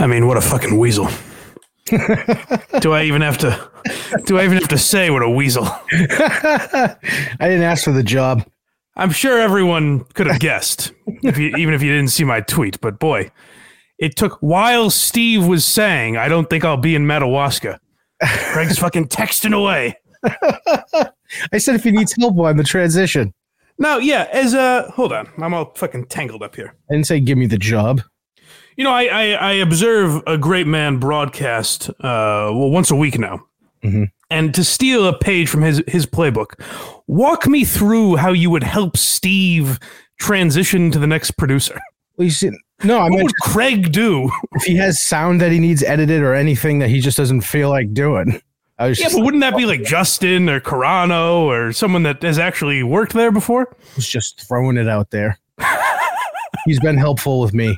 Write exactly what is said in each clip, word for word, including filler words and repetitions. I mean, what a fucking weasel. do I even have to, do I even have to say what a weasel? I didn't ask for the job. I'm sure everyone could have guessed, if you, even if you didn't see my tweet. But boy, it took while Steve was saying, I don't think I'll be in Madawaska. Greg's fucking texting away. I said, if he needs help on the transition. No, yeah, as a, hold on. I'm all fucking tangled up here. I didn't say give me the job. You know, I, I, I observe a great man broadcast uh, well, once a week now. Mm-hmm. And to steal a page from his, his playbook, walk me through how you would help Steve transition to the next producer. Well, you see, no, I what meant, would Craig do? If he has sound that he needs edited or anything that he just doesn't feel like doing. I was yeah, but like, wouldn't that be like Justin or Carano or someone that has actually worked there before? He's just throwing it out there. He's been helpful with me.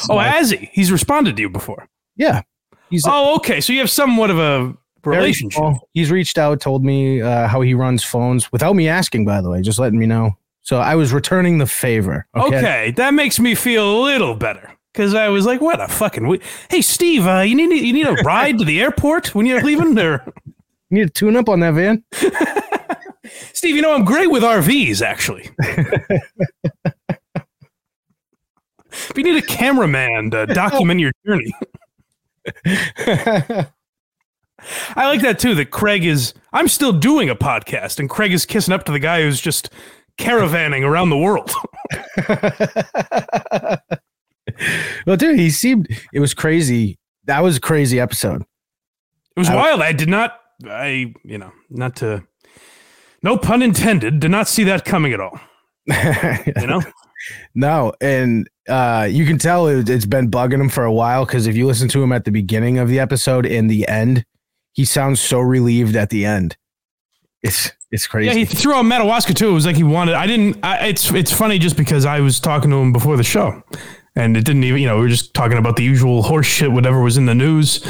So oh, has he? He's responded to you before? Yeah. He's oh, okay. So you have somewhat of a relationship. He's reached out, told me uh, how he runs phones without me asking, by the way, just letting me know. So I was returning the favor. Okay, okay, that makes me feel a little better. Because I was like, what a fucking... We- hey, Steve, uh, you need you need a ride to the airport when you're leaving? Or- you need a tune-up on that van? Steve, you know, I'm great with R Vs, actually. But you need a cameraman to document your journey. I like that, too, that Craig is... I'm still doing a podcast, and Craig is kissing up to the guy who's just caravanning around the world. Well, dude, he seemed, it was crazy. That was a crazy episode. It was I, wild. I did not, I, you know, not to, no pun intended, did not see that coming at all. You know? No. And uh, you can tell it, it's been bugging him for a while. Cause if you listen to him at the beginning of the episode and the end, he sounds so relieved at the end. It's, it's crazy. Yeah, he threw out Madawaska too. It was like he wanted, I didn't, I, it's, it's funny just because I was talking to him before the show. And it didn't even, you know, we were just talking about the usual horse shit, whatever was in the news.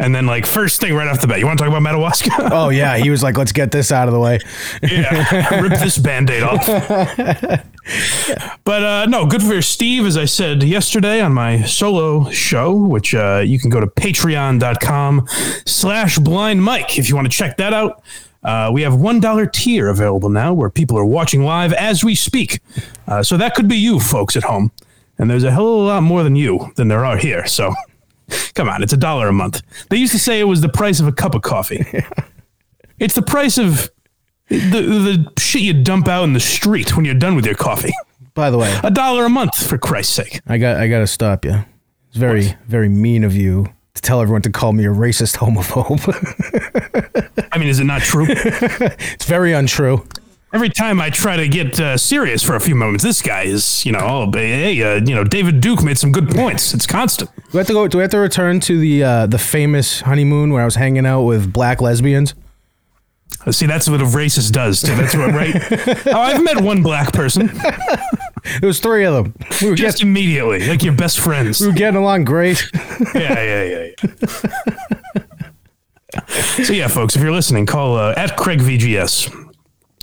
And then, like, first thing right off the bat, you want to talk about Madawaska? Oh, yeah. He was like, let's get this out of the way. Yeah. Rip this Band-Aid off. Yeah. But, uh, no, good for Steve, as I said yesterday on my solo show, which uh, you can go to patreon.com slash blind mike if you want to check that out. Uh, we have one dollar tier available now where people are watching live as we speak. Uh, so that could be you folks at home. And there's a hell of a lot more than you than there are here. So come on, it's a dollar a month. They used to say it was the price of a cup of coffee. Yeah. It's the price of the, the shit you dump out in the street when you're done with your coffee. By the way, a dollar a month, for Christ's sake. I got I got to stop you. It's very, what? very mean of you to tell everyone to call me a racist homophobe. I mean, is it not true? It's very untrue. Every time I try to get uh, serious for a few moments, this guy is, you know, oh, hey, uh, you know, David Duke made some good points. It's constant. Do we have to go? Do we have to return to the uh, the famous honeymoon where I was hanging out with black lesbians? Uh, see, that's what a racist does. Too. That's what, right? Oh, I've met one black person. It was three of them. We were just getting, immediately, like your best friends. We were getting along great. yeah, yeah, yeah. yeah. So yeah, folks, if you're listening, call uh, at Craig V G S.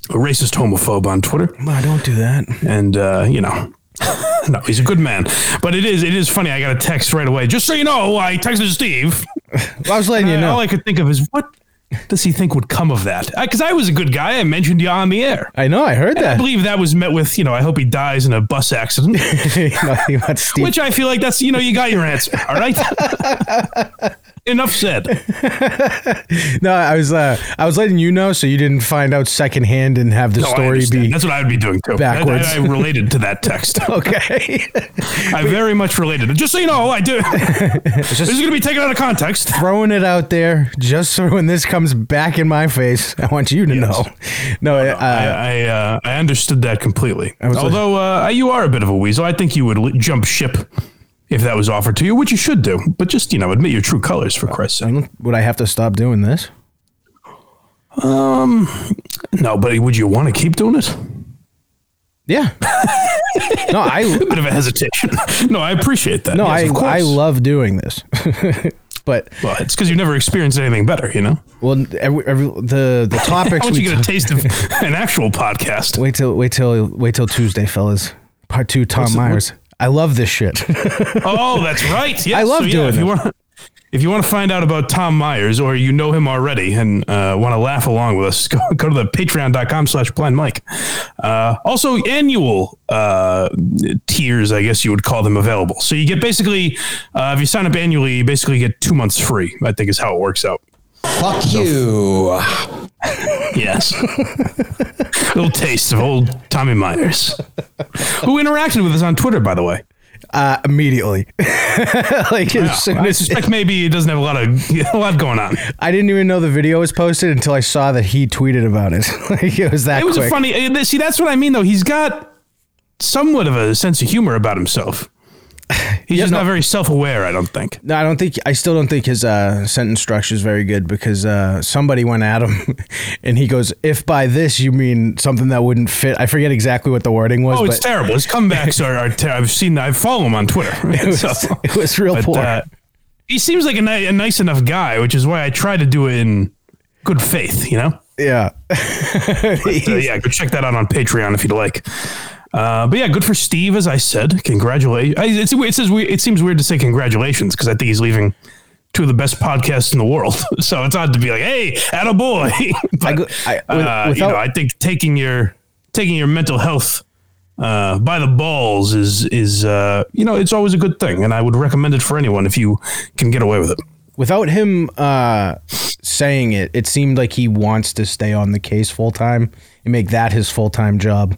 A racist homophobe on Twitter. I don't do that. And, uh, you know, no, he's a good man. But it is it is funny. I got a text right away. Just so you know, I texted Steve. Well, I was letting uh, you know. All I could think of is, what does he think would come of that? Because I, I was a good guy. I mentioned you on the air. I know. I heard and that. I believe that was met with, you know, I hope he dies in a bus accident. Not Steve. Which I feel like that's, you know, you got your answer. All right. Enough said. No, I was uh, I was letting you know so you didn't find out secondhand and have the no, story be that's what I would be doing too. Backwards. I, I, I related to that text. Okay, I very much related. Just so you know, I do. Just, this is going to be taken out of context. Throwing it out there just so when this comes back in my face, I want you to yes. know. No, oh, no uh, I I, uh, I understood that completely. Although like, uh, you are a bit of a weasel, I think you would l- jump ship. If that was offered to you, which you should do, but just, you know, admit your true colors, for Christ's sake. Would I have to stop doing this? Um, no, but would you want to keep doing it? Yeah. No, I... A bit of a hesitation. No, I appreciate that. No, yes, I, I love doing this. But... Well, it's because you've never experienced anything better, you know? Well, every, every, the, the topics... Once you get a taste of an actual podcast. Wait till, wait till, wait till Tuesday, fellas. Part two, Tom Myers. I love this shit. Oh, that's right. Yes. I love so, doing yeah, it. If you, to, if you want to find out about Tom Myers, or you know him already and uh, want to laugh along with us, go, go to the patreon.com slash blind Mike. Uh, also, annual uh, tiers, I guess you would call them, available. So you get basically, uh, if you sign up annually, you basically get two months free, I think is how it works out. Fuck so, you. Yes. Little taste of old Tommy Myers, who interacted with us on Twitter, by the way. Uh, immediately. like yeah, as soon I as suspect it, maybe he doesn't have a lot of a lot going on. I didn't even know the video was posted until I saw that he tweeted about it. like it was that It was quick. A funny. See, that's what I mean, though. He's got somewhat of a sense of humor about himself. He's yeah, just no. not very self-aware, I don't think. No, I don't think. I still don't think his uh, sentence structure is very good, because uh, somebody went at him, and he goes, "If by this you mean something that wouldn't fit," I forget exactly what the wording was. Oh, it's but terrible. His comebacks are, are terrible. I've seen. I follow him on Twitter. Right? It was, so, it was real but, poor. Uh, he seems like a, ni- a nice enough guy, which is why I try to do it in good faith. You know? Yeah. but, uh, yeah. Go check that out on Patreon if you'd like. Uh, but yeah, good for Steve, as I said. Congratulations! It's, it says we, it seems weird to say congratulations, because I think he's leaving two of the best podcasts in the world. So it's odd to be like, "Hey, attaboy." But I, I, uh, without, you know, I think taking your taking your mental health uh, by the balls is is uh, you know, it's always a good thing, and I would recommend it for anyone if you can get away with it. Without him uh, saying it, it seemed like he wants to stay on the case full time and make that his full time job.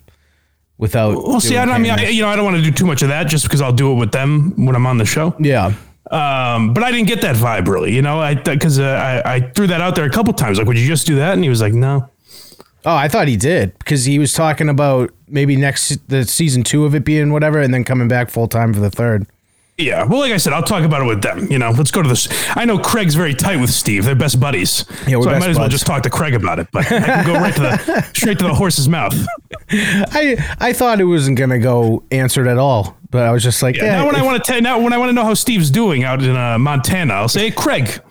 Without, well, see, I, don't, I mean, I, you know, I don't want to do too much of that, just because I'll do it with them when I'm on the show. Yeah. Um, but I didn't get that vibe really, you know, I, cause uh, I, I threw that out there a couple times. Like, would you just do that? And he was like, no. Oh, I thought he did, because he was talking about maybe next, the season two of it being whatever, and then coming back full time for the third. Yeah. Well, like I said, I'll talk about it with them. You know, let's go to this. I know Craig's very tight with Steve. They're best buddies. Yeah, we're so best I might as well buds. just talk to Craig about it, but I can go right to the, straight to the horse's mouth. I I thought it wasn't going to go answered at all, but I was just like, yeah. yeah now, when if, I want to now when I want to know how Steve's doing out in uh, Montana, I'll say, hey, Craig,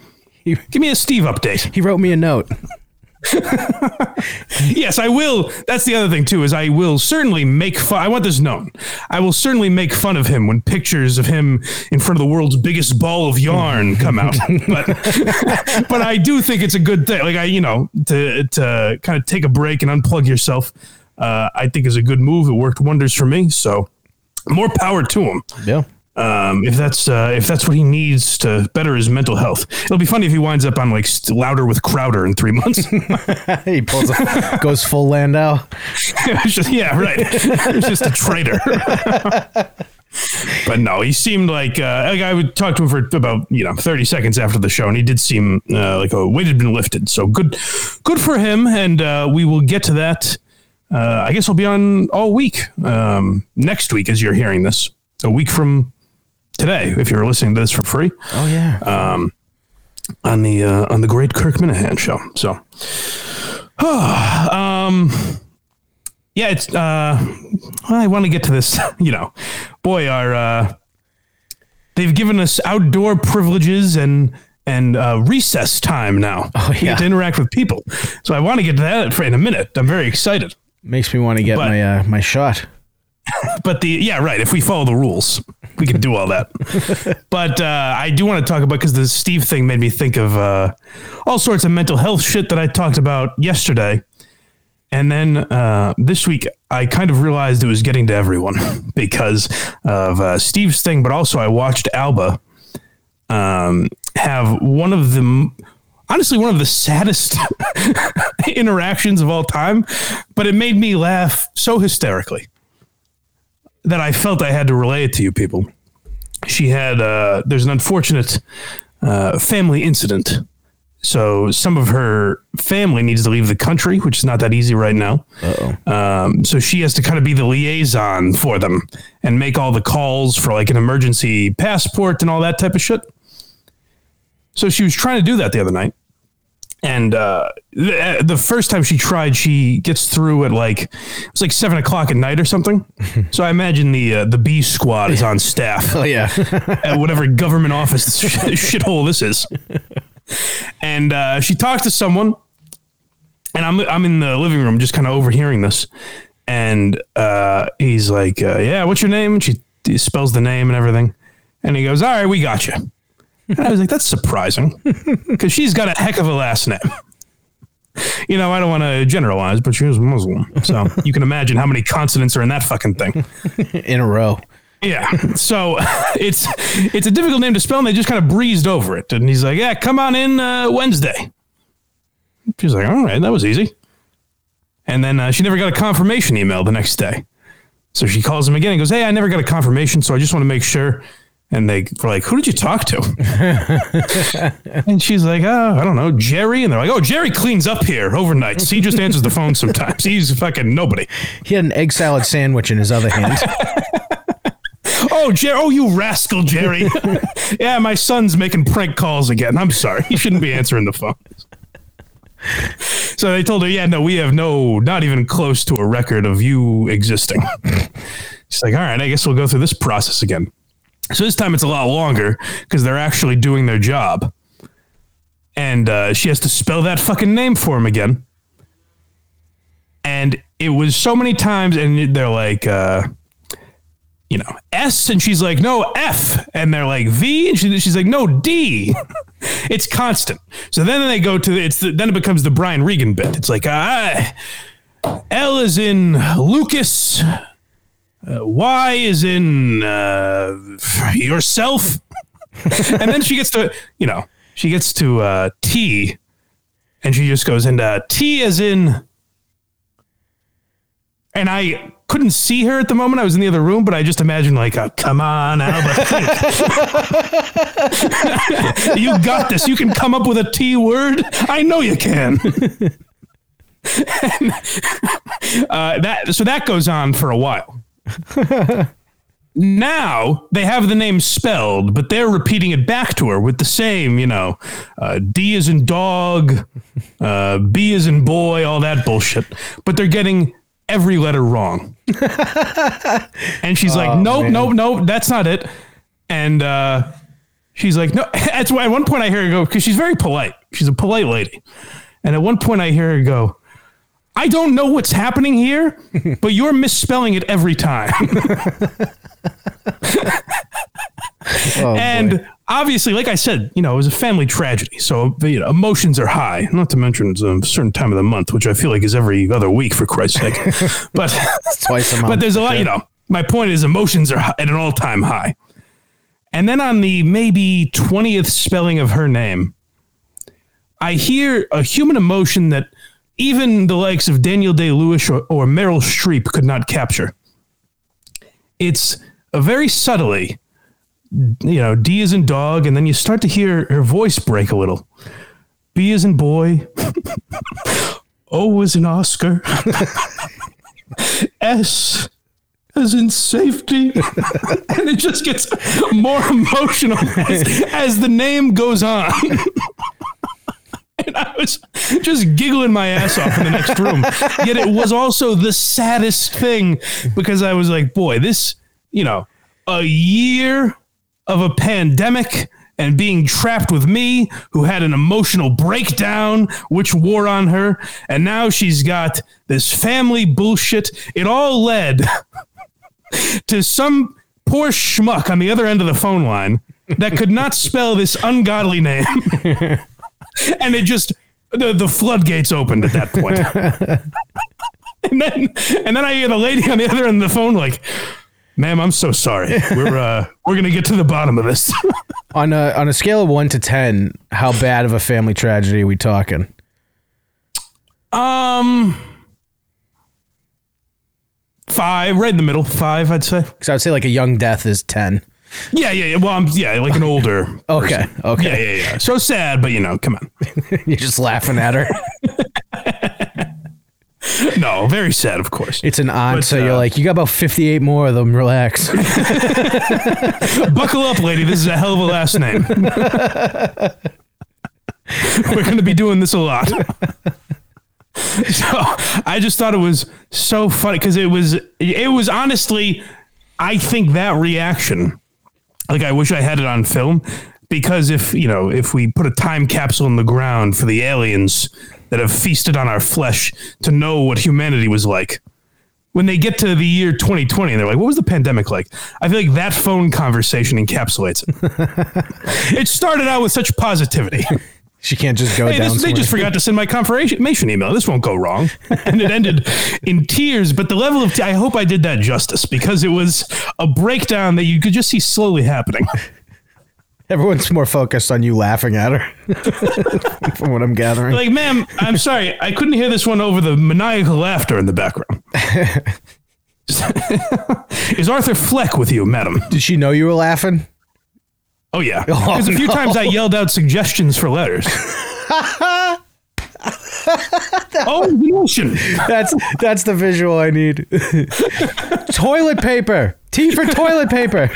he, give me a Steve update. He wrote me a note. Yes, I will. That's the other thing too, is I will certainly make fun. I want this known. I will certainly make fun of him when pictures of him in front of the world's biggest ball of yarn come out. But but I do think it's a good thing. Like I, you know, to to kind of take a break and unplug yourself. Uh, I think is a good move. It worked wonders for me. So more power to him. Yeah. Um, if that's uh, if that's what he needs to better his mental health. It'll be funny if he winds up on like Louder with Crowder in three months. He pulls up, goes full Landau. just, yeah, right. He's just a traitor. But no, he seemed like, uh, like I would talk to him for about, you know, thirty seconds after the show. And he did seem uh, like a weight had been lifted. So good. Good for him. And uh, we will get to that. Uh, I guess I'll be on all week. Um, next week, as you're hearing this, a week from today, if you're listening to this for free. Oh yeah. Um, on the, uh, on the great Kirk Minihane show. So, oh, um, yeah, it's, uh, I want to get to this, you know, boy, our, uh, they've given us outdoor privileges and, and, uh, recess time now. Oh, yeah. You get to interact with people. So I want to get to that for in a minute. I'm very excited. Makes me want to get but, my, uh, my shot. But the, yeah, right. If we follow the rules, we can do all that. But uh, I do want to talk about, because the Steve thing made me think of uh, all sorts of mental health shit that I talked about yesterday. And then uh, this week, I kind of realized it was getting to everyone because of uh, Steve's thing. But also I watched Alba um, have one of the, honestly, one of the saddest interactions of all time. But it made me laugh so hysterically that I felt I had to relay it to you people. She had, uh, there's an unfortunate uh, family incident. So some of her family needs to leave the country, which is not that easy right now. Uh-oh. Um, so she has to kind of be the liaison for them and make all the calls for like an emergency passport and all that type of shit. So she was trying to do that the other night. And uh, the, the first time she tried, she gets through at like, it's like seven o'clock at night or something. So I imagine the uh, the B squad is on staff. Oh, yeah. At whatever government office shithole this is. And uh, she talked to someone, and I'm I'm in the living room just kind of overhearing this. And uh, he's like, uh, yeah, what's your name? And she he spells the name and everything. And he goes, all right, we got you. And I was like, that's surprising because she's got a heck of a last name. You know, I don't want to generalize, but she was Muslim. So you can imagine how many consonants are in that fucking thing. In a row. Yeah. So it's it's a difficult name to spell, and they just kind of breezed over it. And he's like, yeah, come on in uh, Wednesday. She's like, all right, that was easy. And then uh, she never got a confirmation email the next day. So she calls him again and goes, hey, I never got a confirmation, so I just want to make sure. And they were like, who did you talk to? And she's like, oh, I don't know, Jerry. And they're like, oh, Jerry cleans up here overnight. He just answers the phone sometimes. He's fucking nobody. He had an egg salad sandwich in his other hand. Oh, Jerry. Oh, you rascal, Jerry. Yeah, my son's making prank calls again. I'm sorry. He shouldn't be answering the phone. So they told her, yeah, no, we have no, not even close to a record of you existing. She's like, all right, I guess we'll go through this process again. So this time it's a lot longer because they're actually doing their job. And uh, she has to spell that fucking name for him again. And it was so many times, and they're like, uh, you know, S, and she's like, no, F. And they're like, V, and she, she's like, no, D. It's constant. So then they go to, it's the, then it becomes the Brian Regan bit. It's like, uh, L is in Lucas, uh, Y is in uh, yourself. And then she gets to, you know, she gets to uh, T, and she just goes into uh, T as in, and I couldn't see her at the moment. I was in the other room, but I just imagined like, oh, come on, Alba. You got this. You can come up with a T word. I know you can. And, uh, that so that goes on for a while. Now they have the name spelled, but they're repeating it back to her with the same, you know, uh, D is in dog, uh, B is in boy, all that bullshit. But they're getting every letter wrong. And she's oh, like, nope, man. nope, nope. That's not it. And uh, she's like, no, that's why at one point I hear her go, because she's very polite. She's a polite lady. And at one point I hear her go, I don't know what's happening here, but you're misspelling it every time. Oh, and boy. Obviously, like I said, you know, it was a family tragedy. So you know, emotions are high, not to mention it's a certain time of the month, which I feel like is every other week for Christ's sake. But twice a month. But there's a lot, yeah. You know, my point is emotions are at an all time high. And then on the maybe twentieth spelling of her name, I hear a human emotion that even the likes of Daniel Day-Lewis or, or Meryl Streep could not capture. It's a very subtly, you know, D is in dog, and then you start to hear her voice break a little. B is in boy. O is in Oscar. S is in safety. And it just gets more emotional as, as the name goes on. And I was just giggling my ass off in the next room. Yet it was also the saddest thing because I was like, boy, this, you know, a year of a pandemic and being trapped with me, who had an emotional breakdown, which wore on her. And now she's got this family bullshit. It all led to some poor schmuck on the other end of the phone line that could not spell this ungodly name. And it just, the, the floodgates opened at that point. And then, and then I hear the lady on the other end of the phone like, ma'am, I'm so sorry. We're uh, we're going to get to the bottom of this. On a on a scale of one to ten, how bad of a family tragedy are we talking? Um, five, right in the middle. Five, I'd say. Because I would say like a young death is ten. Yeah, yeah, yeah. Well, I'm, yeah, like an older. Okay, person. Okay. Yeah, yeah, yeah. So sad, but you know, come on. You're just laughing at her. No, very sad, of course. It's an aunt, but, so uh, you're like, you got about fifty-eight more of them, relax. Buckle up, lady, this is a hell of a last name. We're going to be doing this a lot. So I just thought it was so funny, because it was, it was honestly, I think that reaction, like I wish I had it on film, because if, you know, if we put a time capsule in the ground for the aliens that have feasted on our flesh to know what humanity was like, when they get to the year twenty twenty and they're like, what was the pandemic like? I feel like that phone conversation encapsulates it. It started out with such positivity. She can't just go hey, down. This, they just forgot to send my confirmation email. This won't go wrong. And it ended in tears. But the level of, t- I hope I did that justice, because it was a breakdown that you could just see slowly happening. Everyone's more focused on you laughing at her, from what I'm gathering. Like, ma'am, I'm sorry. I couldn't hear this one over the maniacal laughter in the background. Is Arthur Fleck with you, madam? Did she know you were laughing? Oh, yeah. Because oh, a few no. times I yelled out suggestions for letters. Oh, motion. That's, that's the visual I need. Toilet paper. T for toilet paper.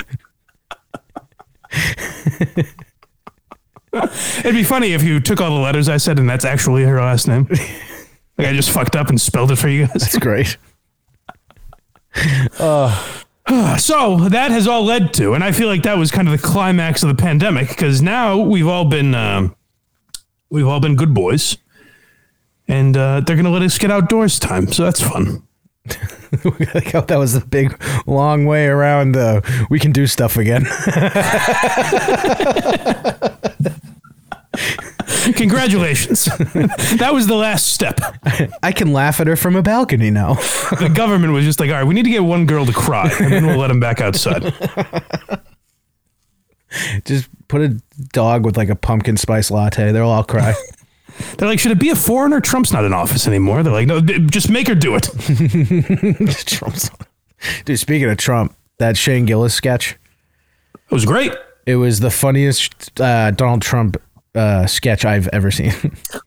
It'd be funny if you took all the letters I said and that's actually her last name. Like I just fucked up and spelled it for you guys. That's great. Oh. Uh, so that has all led to, and I feel like that was kind of the climax of the pandemic, because now we've all been um, we've all been good boys, and uh, they're going to let us get outdoors time, so that's fun. Like, oh, that was a big long way around. Uh, we can do stuff again. Congratulations. That was the last step. I can laugh at her from a balcony now. The government was just like, all right, we need to get one girl to cry and then we'll let him back outside. Just put a dog with like a pumpkin spice latte. They'll all cry. They're like, should it be a foreigner? Trump's not in office anymore. They're like, no, just make her do it. Trump's. Dude, speaking of Trump, that Shane Gillis sketch. It was great. It was the funniest uh, Donald Trump uh, sketch I've ever seen.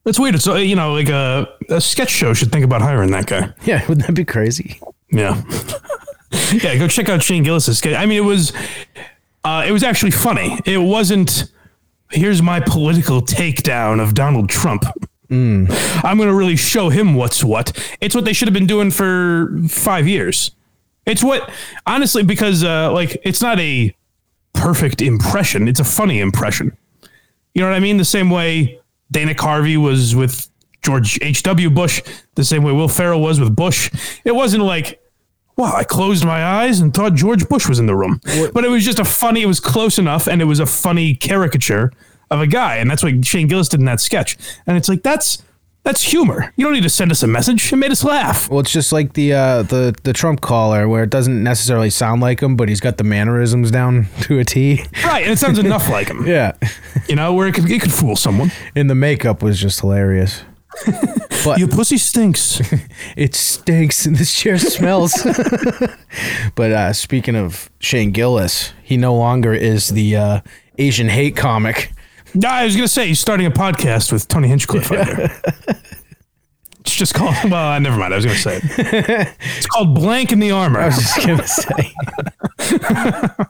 That's weird. So, you know, like a, a sketch show should think about hiring that guy. Yeah. Wouldn't that be crazy? Yeah. Yeah. Go check out Shane Gillis' sketch. I mean, it was, uh, it was actually funny. It wasn't, here's my political takedown of Donald Trump. Mm. I'm going to really show him what's what. It's what they should have been doing for five years. It's what, honestly, because uh, like it's not a perfect impression. It's a funny impression. You know what I mean? The same way Dana Carvey was with George H W. Bush, the same way Will Ferrell was with Bush. It wasn't like, wow, I closed my eyes and thought George Bush was in the room. What? But it was just a funny, it was close enough, and it was a funny caricature of a guy. And that's what Shane Gillis did in that sketch. And it's like, that's that's humor. You don't need to send us a message. It made us laugh. Well, it's just like the uh, the, the Trump caller, where it doesn't necessarily sound like him, but he's got the mannerisms down to a T. Right, and it sounds enough like him. Yeah. You know, where it could, it could fool someone. And the makeup was just hilarious. But your pussy stinks. It stinks, and this chair smells. But uh, speaking of Shane Gillis, he no longer is the uh, Asian hate comic. I was going to say, he's starting a podcast with Tony Hinchcliffe. Right there. It's just called, well, never mind. I was going to say it. It's called Blank in the Armor. I was just going to say.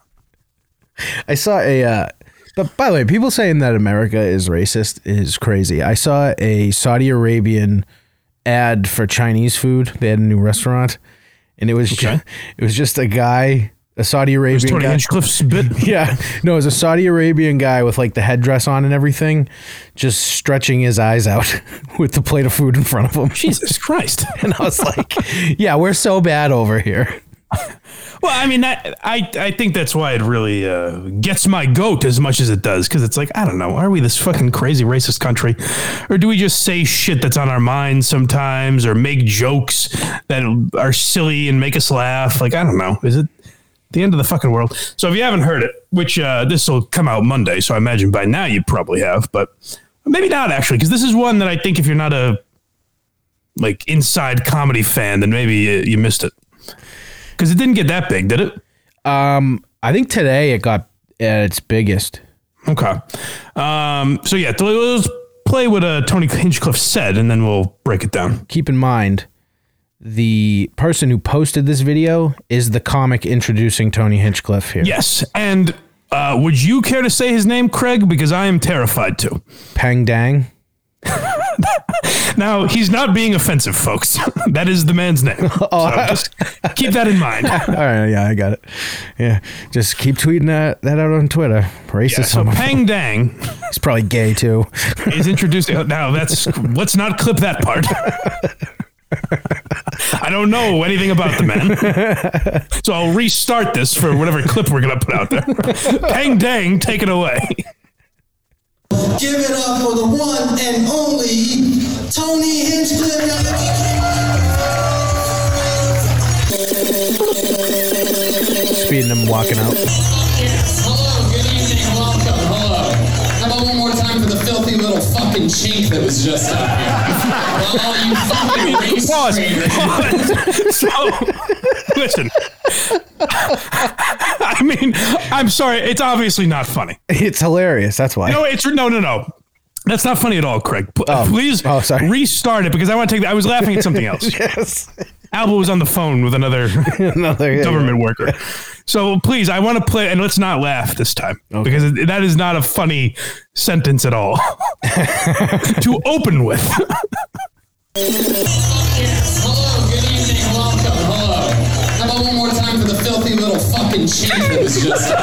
I saw a... Uh, But by the way, people saying that America is racist is crazy. I saw a Saudi Arabian ad for Chinese food. They had a new restaurant, and it was okay. ju- it was just a guy, a Saudi Arabian guy. It was Tony Hinchcliffe's bit. Yeah, no, it was a Saudi Arabian guy with like the headdress on and everything, just stretching his eyes out with the plate of food in front of him. Jesus Christ! And I was like, yeah, we're so bad over here. Well, I mean, that, I I think that's why it really uh, gets my goat as much as it does, because it's like, I don't know, are we this fucking crazy racist country, or do we just say shit that's on our minds sometimes, or make jokes that are silly and make us laugh? Like, I don't know, is it the end of the fucking world? So if you haven't heard it, which uh, this will come out Monday, so I imagine by now you probably have, but maybe not actually, because this is one that I think if you're not a like inside comedy fan, then maybe you, you missed it. Because it didn't get that big, did it? Um, I think today it got at its biggest. Okay. Um, so, yeah, let's play what uh, Tony Hinchcliffe said, and then we'll break it down. Keep in mind, the person who posted this video is the comic introducing Tony Hinchcliffe here. Yes, and uh, would you care to say his name, Craig? Because I am terrified, too. Peng Dang. Now, he's not being offensive, folks. That is the man's name. Oh, so just keep that in mind. All right, yeah, I got it. Yeah, just keep tweeting that, that out on Twitter. Racist. Yeah, so Peng Dang. He's probably gay, too. He's introduced. Now, that's let's not clip that part. I don't know anything about the man. So I'll restart this for whatever clip we're going to put out there. Peng Dang, take it away. Give it up for the one and only Tony Hinchcliffe. Speeding him walking out. Yes. Hello, good evening, welcome, hello. How about one more time for the filthy little fucking chink that was just up here? Well, you fucking Pause. Pause. So, listen. I mean, I'm sorry. It's obviously not funny. It's hilarious. That's why. No, it's no, no, no. That's not funny at all, Craig. P- oh. Please oh, sorry. restart it because I want to take. The, I was laughing at something else. Yes. Alba was on the phone with another, another government yeah. worker. So please, I want to play and let's not laugh this time okay. because that is not a funny sentence at all to open with. Yes. Hello. Good evening. Welcome. Hello. One more time for the filthy little fucking cheek that was just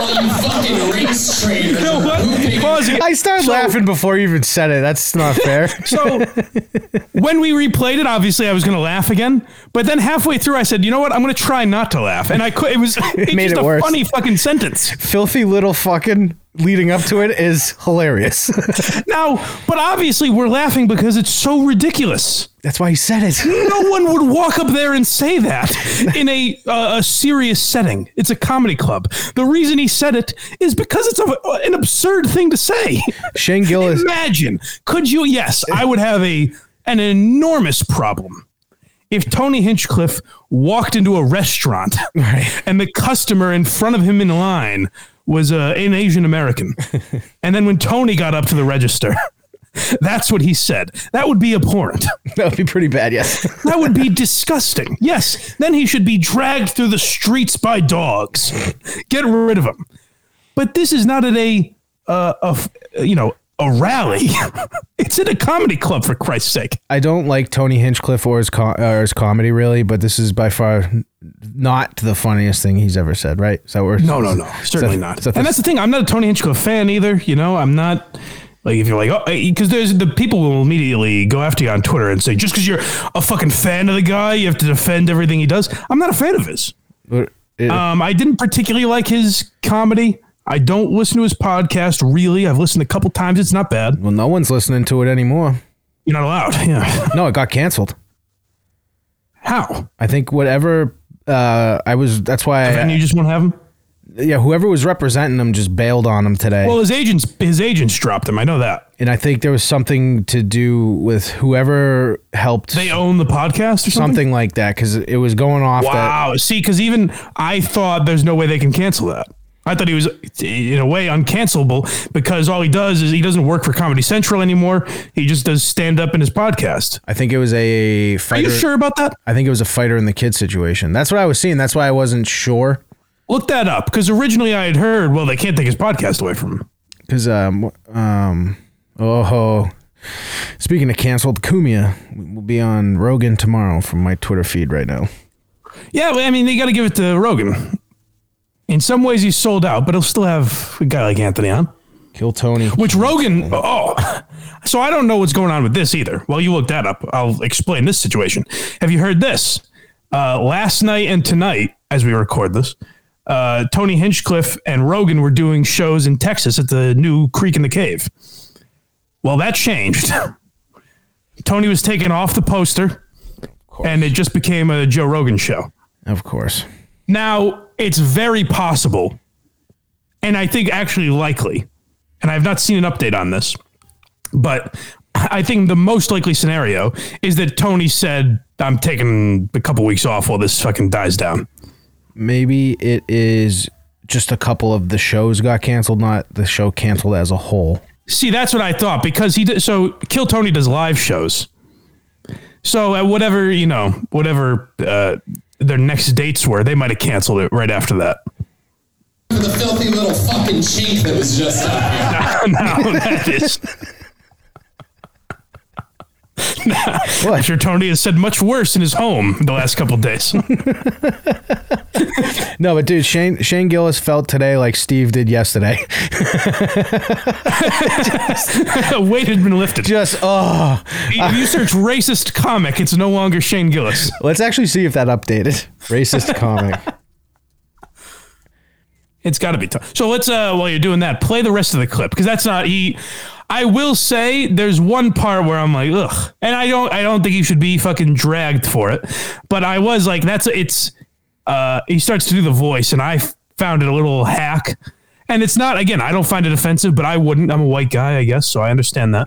all you fucking race trainers. No, I started so, laughing before you even said it. That's not fair. So when we replayed it, obviously I was going to laugh again, but then halfway through I said, you know what? I'm going to try not to laugh. And I could, it was it, it made just it a worse. funny fucking sentence. Filthy little fucking leading up to it is hilarious. Now, but obviously we're laughing because it's so ridiculous. That's why he said it. No one would walk up there and say that in a uh, a serious setting. It's a comedy club. The reason he said it is because it's a, an absurd thing to say. Shane Gillis. Imagine. Could you? Yes, I would have a an enormous problem if Tony Hinchcliffe walked into a restaurant right. and the customer in front of him in line was uh, an Asian American. And then when Tony got up to the register, that's what he said. That would be abhorrent. That would be pretty bad, yes. That would be disgusting. Yes. Then he should be dragged through the streets by dogs. Get rid of him. But this is not at a, uh, a you know, a rally. It's at a comedy club, for Christ's sake. I don't like Tony Hinchcliffe or his, com- or his comedy, really, but this is by far not the funniest thing he's ever said, right? So we're No, no, no. Certainly that, not. That and that's the thing. I'm not a Tony Hinchcliffe fan either. You know, I'm not... Like if you're like, oh, because there's the people will immediately go after you on Twitter and say, just because you're a fucking fan of the guy, you have to defend everything he does. I'm not a fan of his. Um, I didn't particularly like his comedy. I don't listen to his podcast, really. I've listened a couple times. It's not bad. Well, no one's listening to it anymore. You're not allowed. Yeah. No, it got canceled. How? I think whatever uh, I was, that's why. And I, you just won't have him? Yeah, whoever was representing him just bailed on him today. Well, his agents his agents dropped him. I know that. And I think there was something to do with whoever helped. They own the podcast or something? Something like that, because it was going off. Wow. That- See, because even I thought there's no way they can cancel that. I thought he was, in a way, uncancelable because all he does is he doesn't work for Comedy Central anymore. He just does stand-up in his podcast. I think it was a fighter. Are you sure about that? I think it was a Fighter and the Kid situation. That's what I was seeing. That's why I wasn't sure. Look that up, because originally I had heard, well, they can't take his podcast away from him. Because, um, um, oh, speaking of canceled, Cumia will be on Rogan tomorrow from my Twitter feed right now. Yeah, I mean, they got to give it to Rogan. In some ways, he's sold out, but he'll still have a guy like Anthony on. Kill Tony. Which Rogan, oh, so I don't know what's going on with this either. Well, you look that up. I'll explain this situation. Have you heard this? Uh, last night and tonight, as we record this, Uh, Tony Hinchcliffe and Rogan were doing shows in Texas at the new Creek in the Cave. Well, that changed. Tony was taken off the poster, and it just became a Joe Rogan show. Of course. Now, it's very possible, and I think actually likely, and I've not seen an update on this, but I think the most likely scenario is that Tony said, I'm taking a couple weeks off while this fucking dies down. Maybe it is just a couple of the shows got canceled, not the show canceled as a whole. See, that's what I thought, because he did. So Kill Tony does live shows. So at whatever, you know, whatever uh, their next dates were, they might have canceled it right after that. The filthy little fucking cheek that was just up here. No, no, that is. I'm sure Tony has said much worse in his home the last couple of days. No, but dude, Shane Shane Gillis felt today like Steve did yesterday. Just, a weight had been lifted. Just, oh. If you search racist comic, it's no longer Shane Gillis. Let's actually see if that updated. Racist comic. It's got to be tough. So let's, uh, while you're doing that, play the rest of the clip, because that's not... he. I will say there's one part where I'm like, ugh, and I don't, I don't think you should be fucking dragged for it, but I was like, that's, it's, uh, he starts to do the voice and I found it a little hack, and it's not, again, I don't find it offensive, but I wouldn't, I'm a white guy, I guess. So I understand that.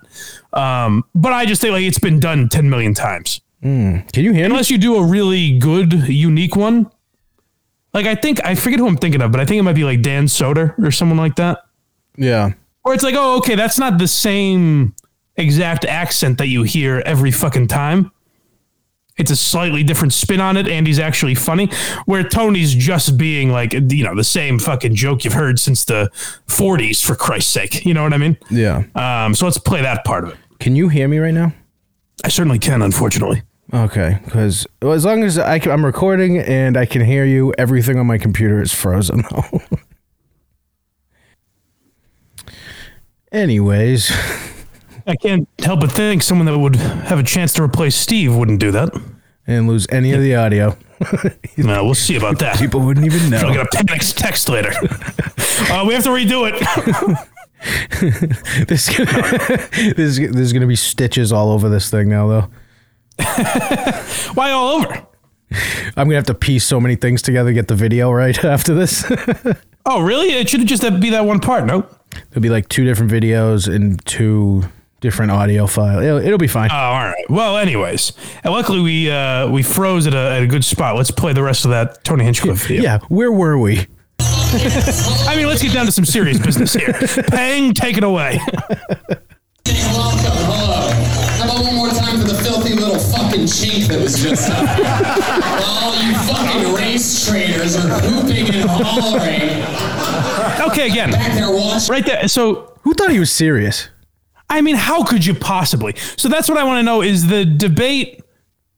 Um, but I just think like it's been done ten million times. Mm. Can you hear Unless me? You do a really good, unique one. Like, I think, I forget who I'm thinking of, but I think it might be like Dan Soder or someone like that. Yeah. Or it's like, oh, okay, that's not the same exact accent that you hear every fucking time. It's a slightly different spin on it, and he's actually funny. Where Tony's just being like, you know, the same fucking joke you've heard since the forties, for Christ's sake. You know what I mean? Yeah. Um. So let's play that part of it. Can you hear me right now? I certainly can, unfortunately. Okay, because well, as long as I can, I'm recording and I can hear you, everything on my computer is frozen. Anyways, I can't help but think someone that would have a chance to replace Steve wouldn't do that. And lose any yeah. of the audio. No, we'll see about that. People wouldn't even know. I'll get a panic text later. uh, we have to redo it. This, is gonna, this, is, there's going to be stitches all over this thing now, though. Why all over? I'm going to have to piece so many things together to get the video right after this. Oh, really? It shouldn't just be that one part, no? It'll be like two different videos and two different audio files. It'll, it'll be fine. Oh, all right. Well, anyways, and luckily we uh, we froze at a, at a good spot. Let's play the rest of that Tony Hinchcliffe video. Yeah, where were we? I mean, let's get down to some serious business here. Peng, take it away. Hold up, hold up. How about one more time for the filthy little fucking cheek that was just up? All you fucking race traitors are pooping and hollering. Okay, again. Back there watching. Right there. So, who thought he was serious? I mean, how could you possibly? So that's what I want to know, is the debate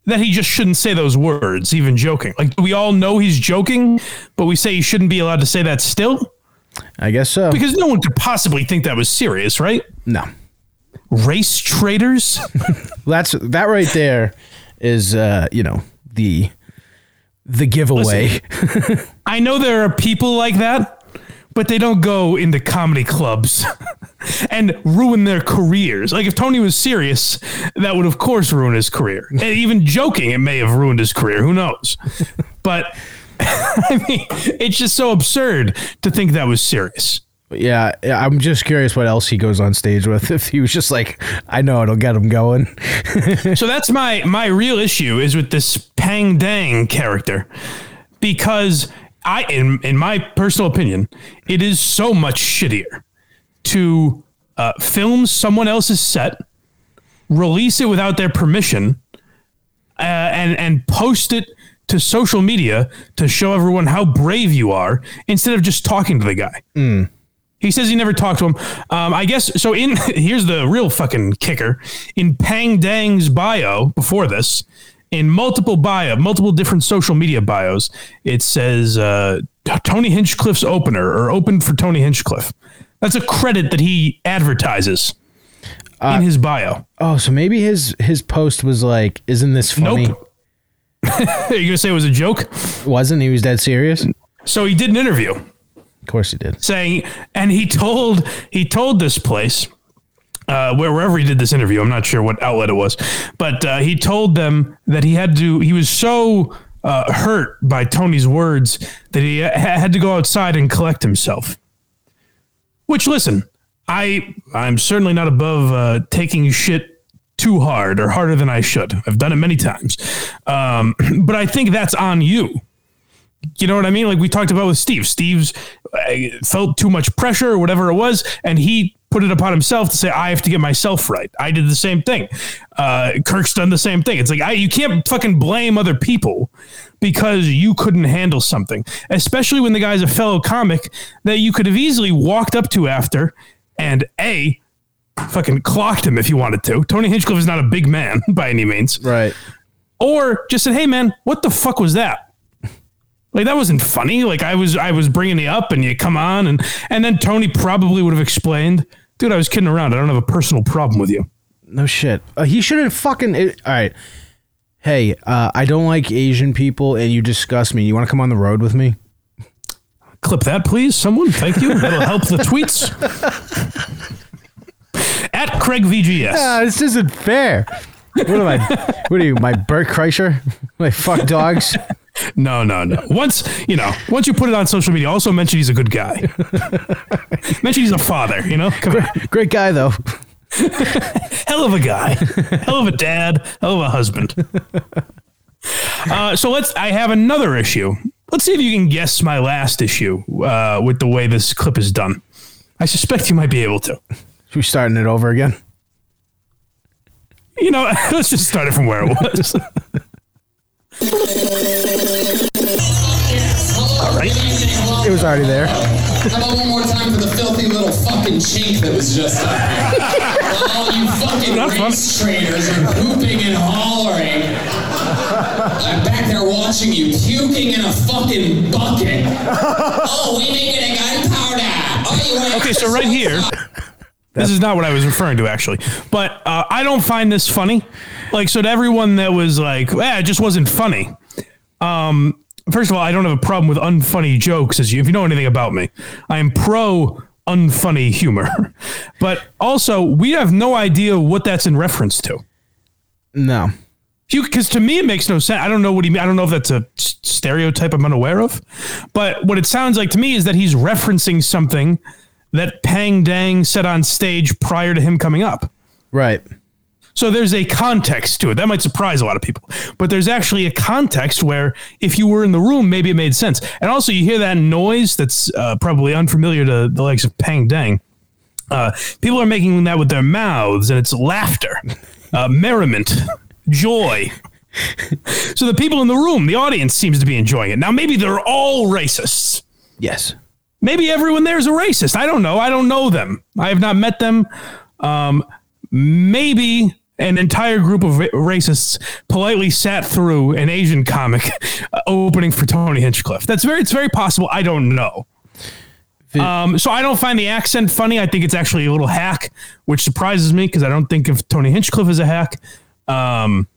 that he just shouldn't say those words, even joking. Like, we all know he's joking, but we say you shouldn't be allowed to say that still? I guess so. Because no one could possibly think that was serious, right? No. Race traitors? That's that right there is, uh, you know, the the giveaway. Listen, I know there are people like that, but they don't go into comedy clubs and ruin their careers. Like, if Tony was serious, that would, of course, ruin his career. And even joking, it may have ruined his career. Who knows? But, I mean, it's just so absurd to think that was serious. Yeah, I'm just curious what else he goes on stage with. If he was just like, I know it'll get him going. So that's my my real issue is with this Peng Dang character, because I, in in my personal opinion, it is so much shittier to uh, film someone else's set, release it without their permission, uh, and and post it to social media to show everyone how brave you are, instead of just talking to the guy. Mm. He says he never talked to him. Um, I guess, so in, here's the real fucking kicker. In Peng Dang's bio before this, in multiple bio, multiple different social media bios, it says uh, Tony Hinchcliffe's opener, or opened for Tony Hinchcliffe. That's a credit that he advertises uh, in his bio. Oh, so maybe his, his post was like, isn't this funny? Nope. Are you going to say it was a joke? It wasn't. He was dead serious. So he did an interview. Of course he did. Saying, and he told he told this place, uh, wherever he did this interview, I'm not sure what outlet it was, but uh, he told them that he had to, he was so uh, hurt by Tony's words that he had to go outside and collect himself. Which, listen, I, I'm certainly not above uh, taking shit too hard or harder than I should. I've done it many times. Um, but I think that's on you. You know what I mean? Like we talked about with Steve. Steve's uh, felt too much pressure or whatever it was, and he put it upon himself to say, I have to get myself right. I did the same thing. Uh, Kirk's done the same thing. It's like, I, you can't fucking blame other people because you couldn't handle something, especially when the guy's a fellow comic that you could have easily walked up to after and A, fucking clocked him if you wanted to. Tony Hinchcliffe is not a big man by any means. Right. Or just said, hey, man, what the fuck was that? Like, that wasn't funny. Like, I was I was bringing you up and you come on. And, and then Tony probably would have explained, dude, I was kidding around. I don't have a personal problem with you. No shit. Uh, he shouldn't fucking... It, all right. Hey, uh, I don't like Asian people and you disgust me. You want to come on the road with me? Clip that, please. Someone, thank you. That'll help the tweets. At Craig V G S. Ah, this isn't fair. What am I? What are you, my Bert Kreischer? My fuck dogs? No, no, no. Once you know, once you put it on social media, also mention he's a good guy. Mention he's a father. You know, great, great guy though. Hell of a guy. Hell of a dad. Hell of a husband. Uh, so let's. I have another issue. Let's see if you can guess my last issue uh, with the way this clip is done. I suspect you might be able to. Should we starting it over again? You know, let's just start it from where it was. All right. It was already there. How about one more time for the filthy little fucking chink that was just up here? All you fucking race trainers are pooping and hollering. I'm back there watching you puking in a fucking bucket. Oh, we make it a gunpowder. Oh, you okay, so right here. This is not what I was referring to, actually. But uh, I don't find this funny. Like, so to everyone that was like, eh, it just wasn't funny. Um, first of all, I don't have a problem with unfunny jokes. As you, if you know anything about me, I am pro unfunny humor. But also, we have no idea what that's in reference to. No. Because to me, it makes no sense. I don't know what he mean. I don't know if that's a stereotype I'm unaware of. But what it sounds like to me is that he's referencing something that Peng Dang said on stage prior to him coming up. Right. So there's a context to it. That might surprise a lot of people. But there's actually a context where if you were in the room, maybe it made sense. And also you hear that noise that's uh, probably unfamiliar to the likes of Peng Dang. Uh, people are making that with their mouths, and it's laughter, uh, merriment, joy. So the people in the room, the audience seems to be enjoying it. Now, maybe they're all racists. Yes. Maybe everyone there is a racist. I don't know. I don't know them. I have not met them. Um, maybe an entire group of ra- racists politely sat through an Asian comic uh, opening for Tony Hinchcliffe. That's very, it's very possible. I don't know. Um, so I don't find the accent funny. I think it's actually a little hack, which surprises me because I don't think of Tony Hinchcliffe as a hack. Um,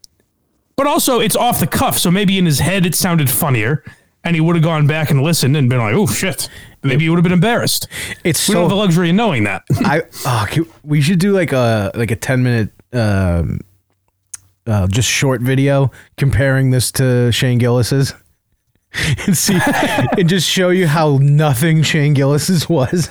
but also it's off the cuff. So maybe in his head, it sounded funnier. And he would have gone back and listened and been like, oh, shit. Maybe he would have been embarrassed. It's we so, don't have the luxury of knowing that. I oh, can, We should do like a like a ten-minute um, uh, just short video comparing this to Shane Gillis's and see and just show you how nothing Shane Gillis's was.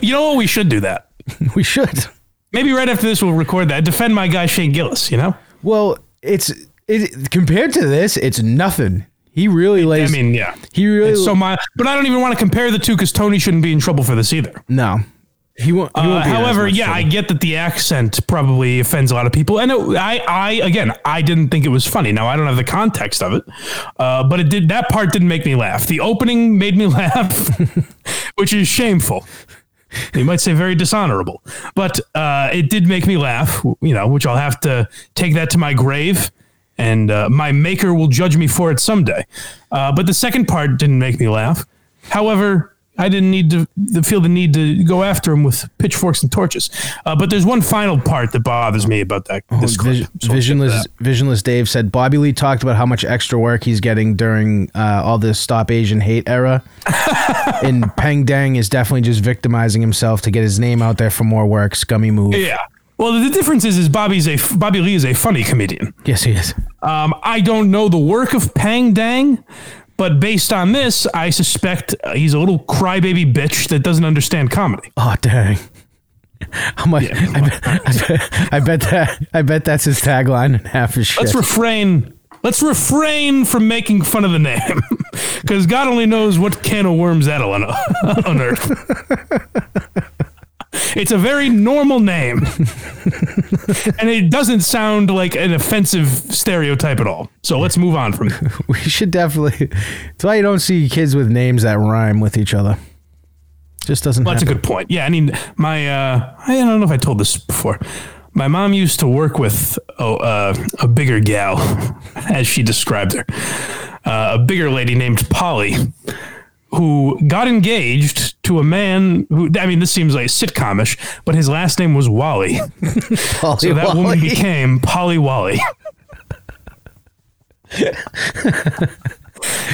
You know what? We should do that. We should. Maybe right after this we'll record that. Defend my guy Shane Gillis, you know? Well, it's... It, compared to this, it's nothing. He really lays. I mean, yeah, he really. So my, but I don't even want to compare the two because Tony shouldn't be in trouble for this either. No, he won't. He won't uh, however, yeah, trouble. I get that the accent probably offends a lot of people, and it, I, I again, I didn't think it was funny. Now I don't have the context of it, uh, but it did. That part didn't make me laugh. The opening made me laugh, which is shameful. You might say very dishonorable, but uh, it did make me laugh. You know, which I'll have to take that to my grave. And uh, my maker will judge me for it someday. Uh, but the second part didn't make me laugh. However, I didn't need to, to feel the need to go after him with pitchforks and torches. Uh, but there's one final part that bothers me about that. This oh, vis- so visionless, visionless Dave said, Bobby Lee talked about how much extra work he's getting during uh, all this Stop Asian Hate era. And Peng Dang is definitely just victimizing himself to get his name out there for more work. Scummy move. Yeah. Well, the difference is, is Bobby's a Bobby Lee is a funny comedian. Yes, he is. Um, I don't know the work of Peng Dang, but based on this, I suspect he's a little crybaby bitch that doesn't understand comedy. Oh, dang! How much? Yeah, I, bet, I, bet, I bet that I bet that's his tagline. And half his shit. Let's refrain. Let's refrain from making fun of the name, because God only knows what can of worms that'll unearth. It's a very normal name, and it doesn't sound like an offensive stereotype at all. So let's move on from it. We should definitely. That's why you don't see kids with names that rhyme with each other. Just doesn't well, happen. That's a good point. Yeah. I mean, my, uh, I don't know if I told this before. My mom used to work with oh, uh, a bigger gal, as she described her, uh, a bigger lady named Polly, who got engaged to a man who, I mean, this seems like sitcomish, but his last name was Wally. Polly so that Wally. Woman became Polly Wally.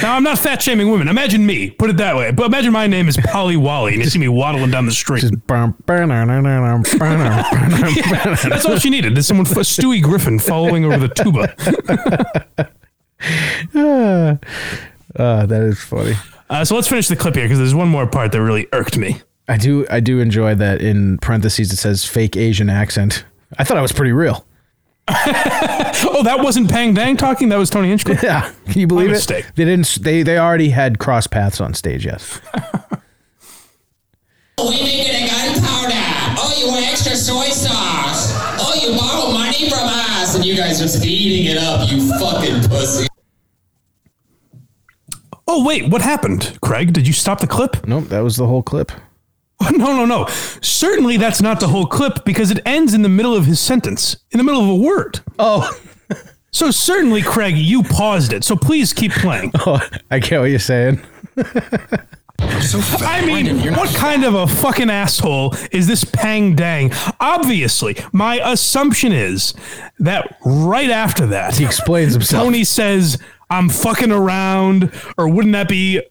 Now, I'm not fat shaming women. Imagine me. Put it that way. But imagine my name is Polly Wally and you see me waddling down the street. Just, yeah, that's all she needed. There's someone, Stewie Griffin, following her with a tuba. uh, uh, that is funny. Uh, so let's finish the clip here because there's one more part that really irked me. I do, I do enjoy that in parentheses it says fake Asian accent. I thought I was pretty real. Oh, that wasn't Peng Dang talking. That was Tony Hinchcliffe. Yeah, can you believe it? They didn't. They they already had cross paths on stage. Yes. We making a gunpowder. Oh, you want extra soy sauce? Oh, you borrow money from us, and you guys are just eating it up. You fucking pussy. Oh wait, what happened, Craig? Did you stop the clip? Nope, that was the whole clip. No, no, no. Certainly that's not the whole clip because it ends in the middle of his sentence, in the middle of a word. Oh. So certainly, Craig, you paused it. So please keep playing. Oh, I get what you're saying. So I mean, you're what kind of a fucking asshole is this Peng Dang? Obviously, my assumption is that right after that, he explains himself. Tony says, I'm fucking around, or wouldn't that be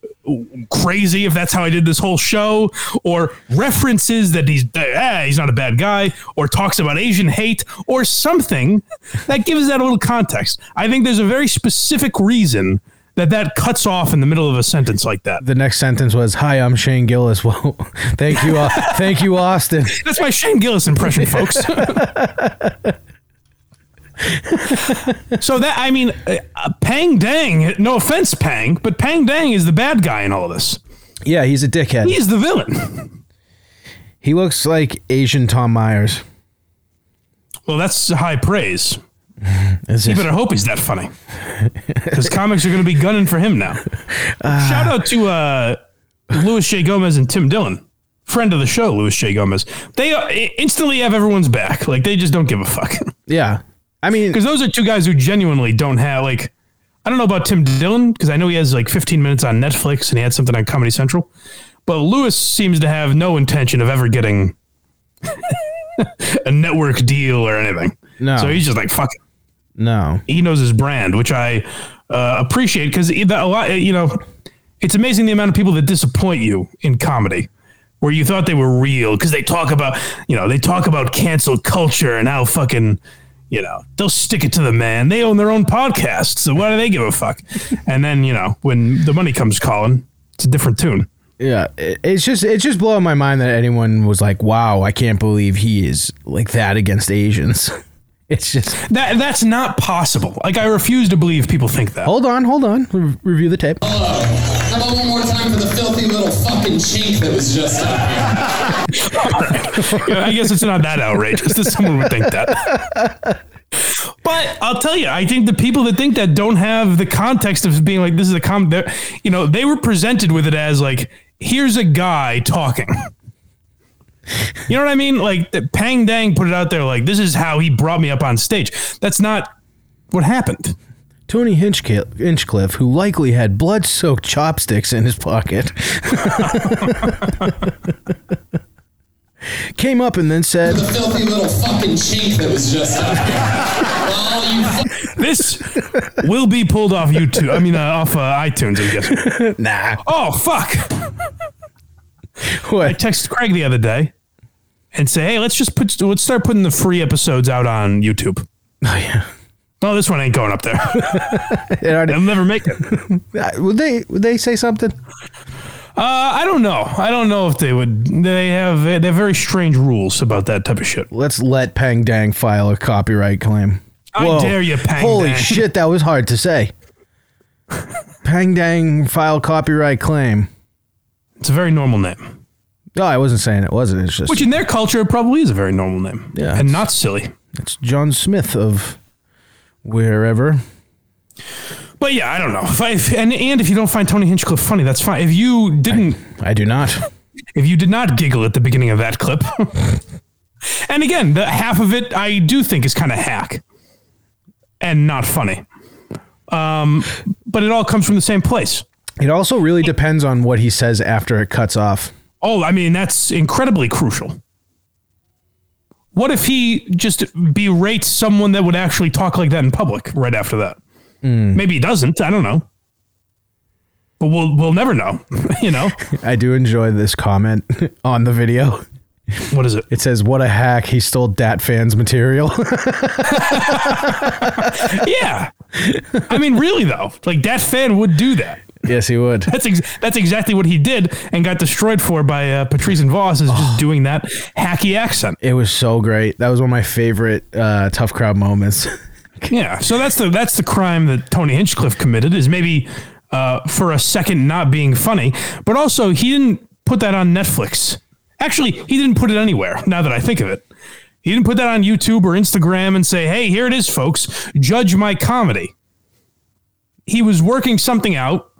crazy if that's how I did this whole show, or references that he's ah, he's not a bad guy, or talks about Asian hate, or something that gives that a little context. I think there's a very specific reason that that cuts off in the middle of a sentence like that. The next sentence was, hi, I'm Shane Gillis. Well, thank you. Uh, thank you, Austin. That's my Shane Gillis impression, folks. So that, I mean, uh, Peng Dang, no offense, Peng, but Peng Dang is the bad guy in all of this. Yeah, he's a dickhead. He's the villain. He looks like Asian Tom Myers. Well, that's high praise. You better hope he's that funny. Because comics are going to be gunning for him now. Uh, Shout out to uh, Louis J. Gomez and Tim Dillon. Friend of the show, Louis J. Gomez. They uh, instantly have everyone's back. Like, they just don't give a fuck. Yeah. I mean, because those are two guys who genuinely don't have, like, I don't know about Tim Dillon, because I know he has like fifteen minutes on Netflix and he had something on Comedy Central, but Lewis seems to have no intention of ever getting a network deal or anything. No. So he's just like, fuck it. No. He knows his brand, which I uh, appreciate because a lot, you know, it's amazing the amount of people that disappoint you in comedy. Where you thought they were real because they talk about, you know, they talk about cancel culture and how fucking, you know, they'll stick it to the man. They own their own podcast. So why do they give a fuck? And then, you know, when the money comes calling, it's a different tune. Yeah. It's just, it's just blowing my mind that anyone was like, wow, I can't believe he is like that against Asians. It's just that that's not possible. Like, I refuse to believe people think that. Hold on, hold on. Re- review the tape. Uh, how about one more time for the filthy little fucking chink that was just up here? Right. Yeah, I guess it's not that outrageous that someone would think that. But I'll tell you, I think the people that think that don't have the context of being like, this is a com. You know, they were presented with it as like, here's a guy talking. You know what I mean? Like, Peng Dang put it out there like, this is how he brought me up on stage. That's not what happened. Tony Hinchcliffe, who likely had blood-soaked chopsticks in his pocket, came up and then said, the filthy little fucking cheek that was just out there. This will be pulled off YouTube. I mean, uh, off uh, iTunes, I guess. Nah. Oh, fuck. What? I texted Craig the other day. And say, hey, let's just put, let's start putting the free episodes out on YouTube. Oh, yeah. No, this one ain't going up there. It already, I'll never make it. Would they, would they say something? Uh, I don't know. I don't know if they would. They have, they have very strange rules about that type of shit. Let's let Peng Dang file a copyright claim. I Whoa. dare you, Peng Holy Dang. Shit, that was hard to say. Peng Dang file copyright claim. It's a very normal name. No, I wasn't saying it wasn't. It's just, which in their culture probably is a very normal name. Yeah, and not silly. It's John Smith of wherever. But yeah, I don't know. If I, if, and, and if you don't find Tony Hinchcliffe funny, that's fine. If you didn't, I, I do not. if you did not giggle at the beginning of that clip. And again, the half of it I do think is kind of hack and not funny. Um, but it all comes from the same place. It also really depends on what he says after it cuts off. Oh, I mean, that's incredibly crucial. What if he just berates someone that would actually talk like that in public right after that? Mm. Maybe he doesn't. I don't know. But we'll we'll never know, you know? I do enjoy this comment on the video. What is it? It says, "What a hack. He stole Dat fans material." Yeah. I mean, really, though. Like, Dat fan would do that. Yes, he would. That's ex- that's exactly what he did and got destroyed for by uh, Patrice and Voss, is oh. just doing that hacky accent. It was so great. That was one of my favorite uh, tough crowd moments. Yeah. So that's the that's the crime that Tony Hinchcliffe committed, is maybe uh, for a second not being funny, but also he didn't put that on Netflix. Actually, he didn't put it anywhere. Now that I think of it, he didn't put that on YouTube or Instagram and say, "Hey, here it is, folks. Judge my comedy." He was working something out.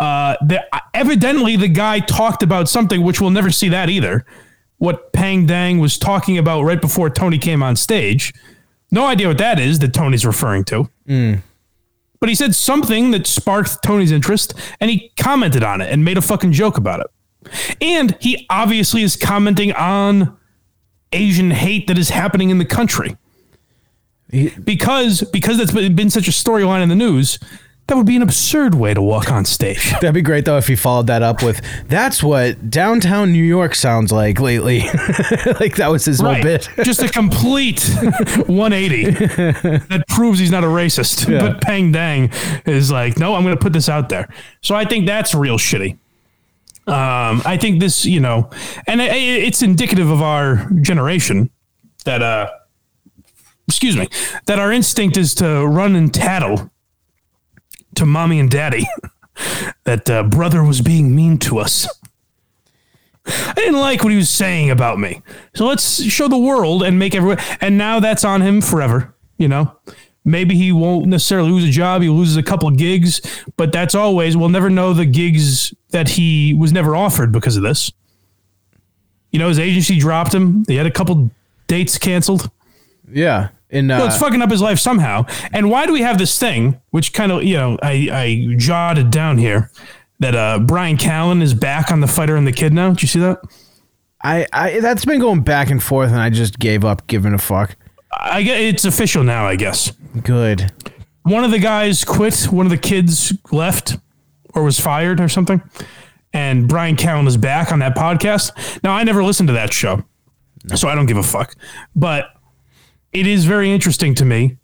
Uh, the, evidently, the guy talked about something, which we'll never see that either. What Peng Dang was talking about right before Tony came on stage. No idea what that is that Tony's referring to. Mm. But he said something that sparked Tony's interest, and he commented on it and made a fucking joke about it. And he obviously is commenting on Asian hate that is happening in the country. He, because, because that's been such a storyline in the news. That would be an absurd way to walk on stage. That'd be great, though, if he followed that up with, "That's what downtown New York sounds like lately." Like, that was his right. whole bit. Just a complete one eighty that proves he's not a racist. Yeah. But Peng Dang is like, "No, I'm going to put this out there." So I think that's real shitty. Um, I think this, you know, and it, it's indicative of our generation that, uh, excuse me, that our instinct is to run and tattle to mommy and daddy that uh, brother was being mean to us. I didn't like what he was saying about me. So let's show the world and make everyone. And now that's on him forever. You know, maybe he won't necessarily lose a job. He loses a couple of gigs, but that's always, we'll never know the gigs that he was never offered because of this. You know, his agency dropped him. They had a couple dates canceled. Yeah. In, uh, so it's fucking up his life somehow. And why do we have this thing, which kind of, you know, I, I jotted down here, that uh, Brian Callen is back on The Fighter and the Kid now? Did you see that? I, I that's been going back and forth, and I just gave up giving a fuck. I guess it's official now, I guess. Good. One of the guys quit. One of the kids left or was fired or something. And Brian Callen is back on that podcast. Now, I never listened to that show, no. so I don't give a fuck. But it is very interesting to me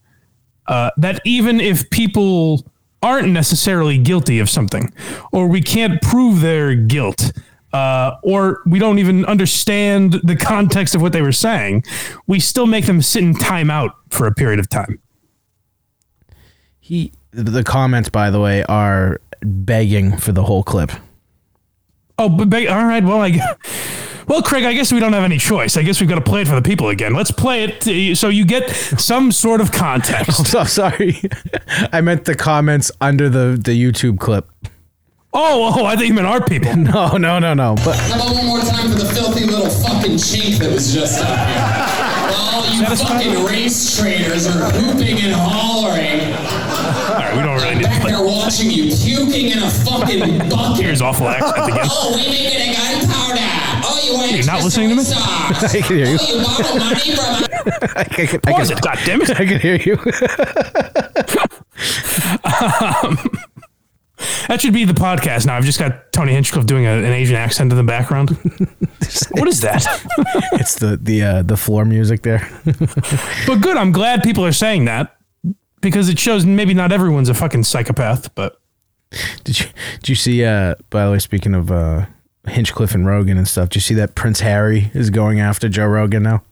uh, that even if people aren't necessarily guilty of something, or we can't prove their guilt, uh, or we don't even understand the context of what they were saying, we still make them sit in timeout for a period of time. He, the comments, by the way, are begging for the whole clip. Oh, but beg- all right. Well, I guess. Well, Craig, I guess we don't have any choice. I guess we've got to play it for the people again. Let's play it so you get some sort of context. Oh, sorry. I meant the comments under the, the YouTube clip. Oh, oh, I think you meant our people. No, no, no, no. But how about one more time for the filthy little fucking chink that was just up here? All you fucking race trainers are hooping and hollering. All right, we don't really need to play. They're watching you puking in a fucking bucket. Here's awful accent again. Oh, we make it a gunpowder. Oh, you want You're not listening to me? I can hear you. Oh, you borrow money from I can, I can, Pause I can, it, goddammit. I can hear you. um, that should be the podcast now. I've just got Tony Hinchcliffe doing a, an Asian accent in the background. What is that? It's the the uh, the floor music there. But good. I'm glad people are saying that, because it shows maybe not everyone's a fucking psychopath. But did you did you see? Uh, by the way, speaking of Uh, Hinchcliffe and Rogan and stuff, do you see that Prince Harry is going after Joe Rogan now?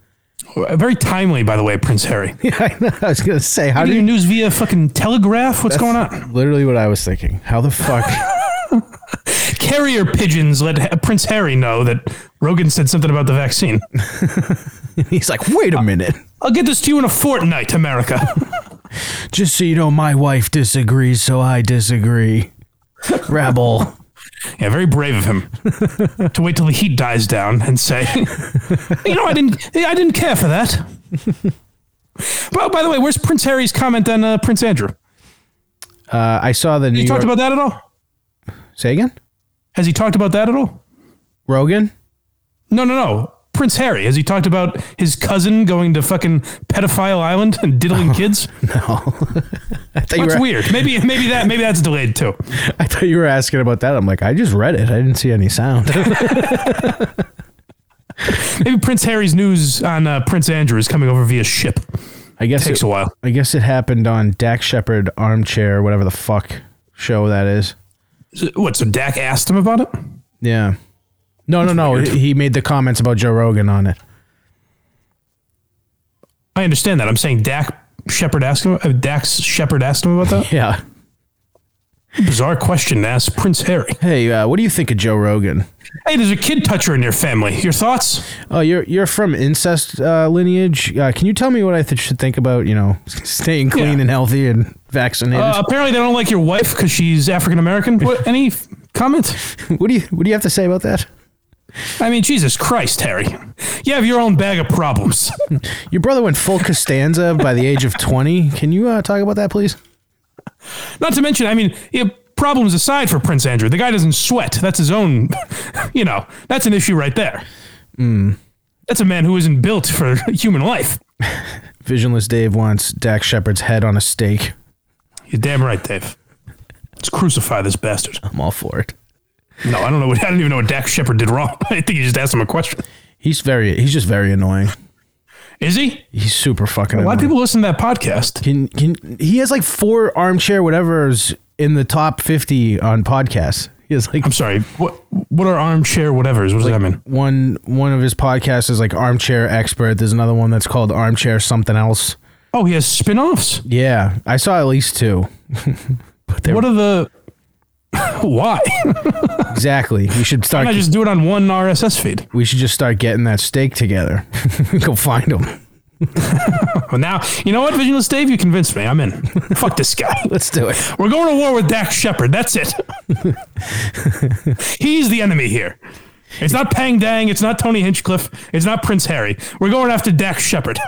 Very timely, by the way, Prince Harry. Yeah, I know. I was gonna say, how do you news via fucking telegraph? What's going on? Literally what I was thinking. How the fuck? Carrier pigeons let Prince Harry know that Rogan said something about the vaccine. He's like, wait a minute, I'll get this to you in a fortnight, America. Just so you know, my wife disagrees, so I disagree. Rebel. Yeah, very brave of him to wait till the heat dies down and say, you know, I didn't, I didn't care for that. Well, by the way, where's Prince Harry's comment on uh, Prince Andrew? Uh, I saw the New York... Has he talked about that at all? Say again? Has he talked about that at all? Rogan? No, no, no. Prince Harry. Has he talked about his cousin going to fucking pedophile island and diddling oh, kids? No. That's were... weird. Maybe maybe that maybe that's delayed too. I thought you were asking about that. I'm like, I just read it. I didn't see any sound. Maybe Prince Harry's news on uh, Prince Andrew is coming over via ship. I guess it takes it, a while. I guess it happened on Dax Shepard Armchair, whatever the fuck show that is. So, what? So Dak asked him about it? Yeah. No, That's no, no. Weird. He made the comments about Joe Rogan on it. I understand that. I'm saying Dak Shepard asked him. Uh, Dax Shepard asked him about that. Yeah. Bizarre question to ask Prince Harry. Hey, uh, what do you think of Joe Rogan? Hey, there's a kid toucher in your family. Your thoughts? Oh, you're you're from incest uh, lineage. Uh, can you tell me what I th- should think about, you know, staying clean yeah. and healthy and vaccinated? Uh, apparently, they don't like your wife because she's African American. What? Any f- comment? What do you What do you have to say about that? I mean, Jesus Christ, Harry. You have your own bag of problems. Your brother went full Costanza by the age of twenty. Can you uh, talk about that, please? Not to mention, I mean, problems aside for Prince Andrew, the guy doesn't sweat. That's his own, you know, that's an issue right there. Mm. That's a man who isn't built for human life. Visionless Dave wants Dax Shepard's head on a stake. You're damn right, Dave. Let's crucify this bastard. I'm all for it. No, I don't know. What, I don't even know what Dax Shepard did wrong. I think you just asked him a question. He's very, he's just very annoying. Is he? He's super fucking annoying. A lot of people listen to that podcast. Can can he has like four armchair whatevers in the top fifty on podcasts. He has like I'm sorry. What what are armchair whatevers? What does like that mean? One one of his podcasts is like Armchair Expert. There's another one that's called Armchair Something Else. Oh, he has spin-offs? Yeah, I saw at least two. But what are the why? Exactly. We should start. Why not just do it on one R S S feed? We should just start getting that steak together. Go find him. Well, now, you know what, Visionless Dave? You convinced me. I'm in. Fuck this guy. Let's do it. We're going to war with Dax Shepard. That's it. He's the enemy here. It's not Peng Dang. It's not Tony Hinchcliffe. It's not Prince Harry. We're going after Dax Shepard.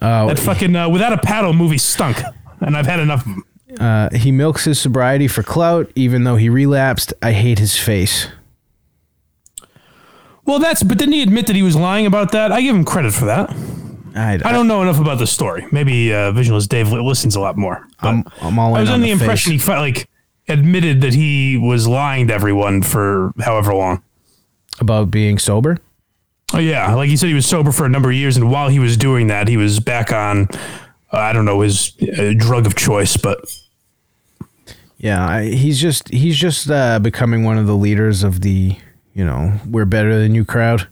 Uh, that fucking uh, Without a Paddle movie stunk, and I've had enough of them. Uh, he milks his sobriety for clout, even though he relapsed. I hate his face. Well, that's, but didn't he admit that he was lying about that? I give him credit for that. I, I, I don't know enough about the story. Maybe uh, Visionless Dave listens a lot more. I'm, I'm all in I was on the, the impression face. He like admitted that he was lying to everyone for however long. About being sober? Oh, yeah. Like he said he was sober for a number of years, and while he was doing that, he was back on, uh, I don't know, his uh, drug of choice, but... Yeah, I, he's just he's just uh, becoming one of the leaders of the, you know, we're better than you crowd.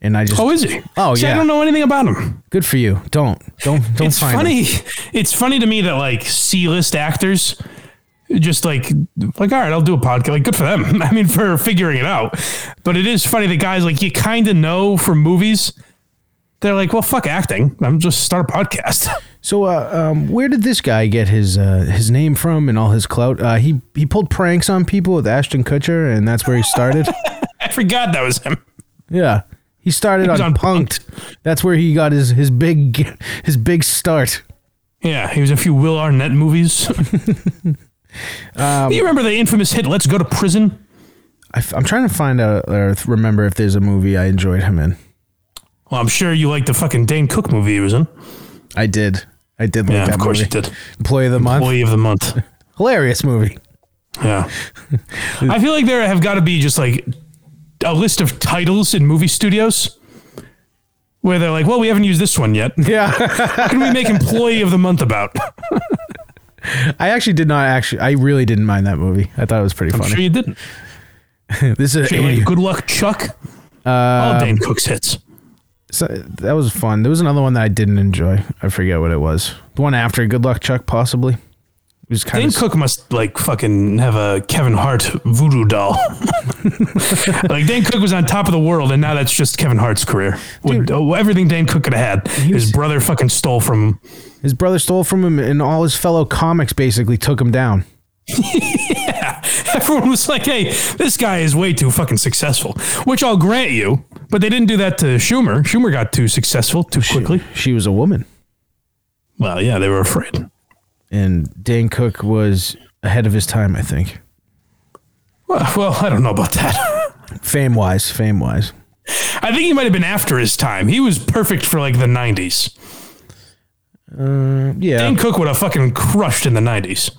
And I just Oh, is he? Oh, See, yeah. I don't know anything about him. Good for you. Don't don't don't it's find funny. Him. It's funny to me that like C-list actors just like like all right, I'll do a podcast. Like good for them. I mean for figuring it out. But it is funny that guys like you kind of know from movies. They're like, well, fuck acting. I'm just start a podcast. So, uh, um, where did this guy get his uh, his name from and all his clout? Uh, he he pulled pranks on people with Ashton Kutcher, and that's where he started. I forgot that was him. Yeah, he started he on, on Punk'd. Punk'd. That's where he got his his big his big start. Yeah, he was in a few Will Arnett movies. um, Do you remember the infamous hit "Let's Go to Prison"? I f- I'm trying to find out or remember if there's a movie I enjoyed him in. Well, I'm sure you liked the fucking Dane Cook movie he was in. I did. I did like yeah, that movie. Yeah, of course you did. Employee of the Month. Employee of the Month. Hilarious movie. Yeah. I feel like there have got to be just like a list of titles in movie studios where they're like, well, we haven't used this one yet. Yeah. What can we make Employee of the Month about? I actually did not actually. I really didn't mind that movie. I thought it was pretty I'm funny. I'm sure you didn't. This is sure like, Good Luck, Chuck. Uh, All Dane Cook's hits. So that was fun. There was another one that I didn't enjoy. I forget what it was. The one after Good Luck, Chuck, possibly. It was kind Dane of... Cook must like fucking have a Kevin Hart voodoo doll. Like Dane Cook was on top of the world, and now that's just Kevin Hart's career. Dude, everything Dane Cook could have had, his was... brother fucking stole from him. His brother stole from him, and all his fellow comics basically took him down. Yeah. Everyone was like, hey, this guy is way too fucking successful, which I'll grant you, but they didn't do that to Schumer. Schumer got too successful too quickly. She, she was a woman. Well, yeah, they were afraid. And Dane Cook was ahead of his time, I think. Well, well I don't know about that. Fame-wise, fame-wise. I think he might have been after his time. He was perfect for like the nineties. Uh, yeah. Dane Cook would have fucking crushed in the nineties.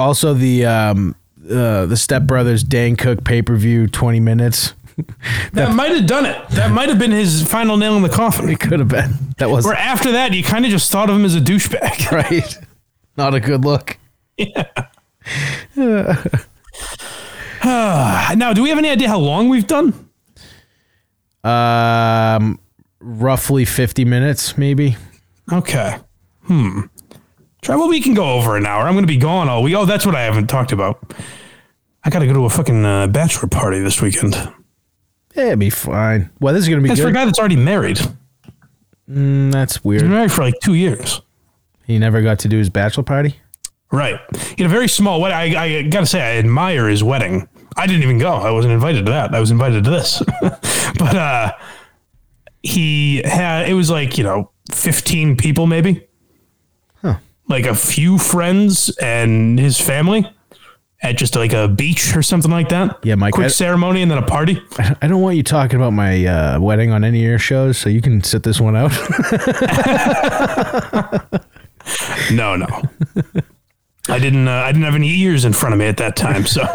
Also, the um, uh, the Step Brothers Dane Cook pay-per-view twenty minutes. that that might have done it. That might have been his final nail in the coffin. It could have been. That was. Where after that, you kind of just thought of him as a douchebag. Right. Not a good look. Yeah. Now, do we have any idea how long we've done? Um, roughly fifty minutes, maybe. Okay. Hmm. Try. Well, we can go over an hour. I'm going to be gone all week. Oh, that's what I haven't talked about. I got to go to a fucking uh, bachelor party this weekend. Yeah, it'd be fine. Well, this is going to be that's good. That's for a guy that's already married. Mm, that's weird. He's been married for like two years. He never got to do his bachelor party? Right. In a very small wedding. I, I got to say, I admire his wedding. I didn't even go. I wasn't invited to that. I was invited to this. But uh, he had, it was like, you know, fifteen people maybe. Huh. Like a few friends and his family at just like a beach or something like that. Yeah, Mike. Quick I, ceremony and then a party. I don't want you talking about my uh, wedding on any of your shows, so you can sit this one out. No, no. I didn't uh, I didn't have any ears in front of me at that time, so.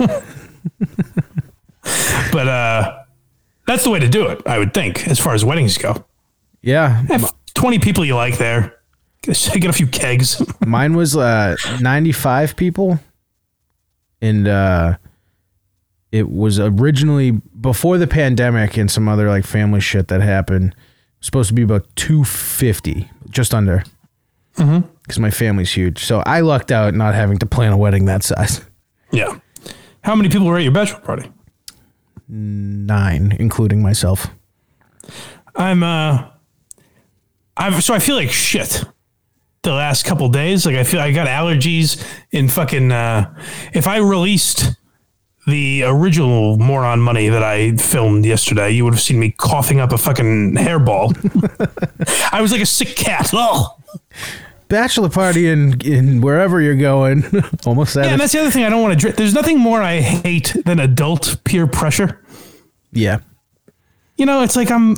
But uh, that's the way to do it, I would think, as far as weddings go. Yeah. Have twenty people you like there. Get a few kegs. Mine was uh, ninety-five people. And uh, it was originally before the pandemic and some other like family shit that happened. Supposed to be about two fifty, just under. Mm-hmm. Because my family's huge. So I lucked out not having to plan a wedding that size. Yeah. How many people were at your bachelor party? Nine, including myself. I'm, uh, I've, so I feel like shit the last couple days. Like I feel I got allergies in fucking, uh, if I released the original Moron Money that I filmed yesterday, you would have seen me coughing up a fucking hairball. I was like a sick cat. Oh, bachelor party in, in wherever you're going. Almost that. Yeah, and that's the other thing I don't want to drink. There's nothing more I hate than adult peer pressure. Yeah. You know, it's like I'm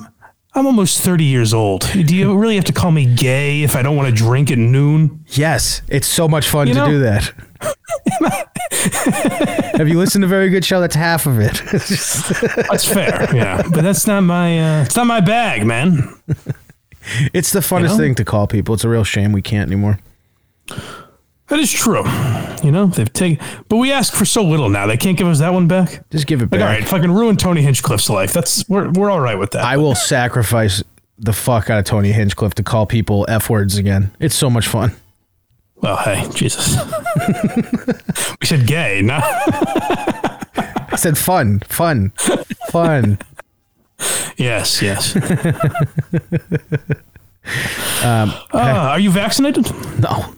I'm almost thirty years old. Do you really have to call me gay if I don't want to drink at noon? Yes. It's so much fun you to know? do that. Have you listened to a very good show? That's half of it. That's fair. Yeah. But that's not my, uh, it's not my bag, man. It's the funnest you know? thing to call people. It's a real shame we can't anymore. That is true. You know, they've taken, but we ask for so little now. They can't give us that one back. Just give it back. Like, all right, fucking ruin Tony Hinchcliffe's life. That's we're we're all right with that. I but. will sacrifice the fuck out of Tony Hinchcliffe to call people F words again. It's so much fun. Well, hey, Jesus. We said gay, no. I said fun, fun, fun. Yes, yes. um, uh, are you vaccinated? No.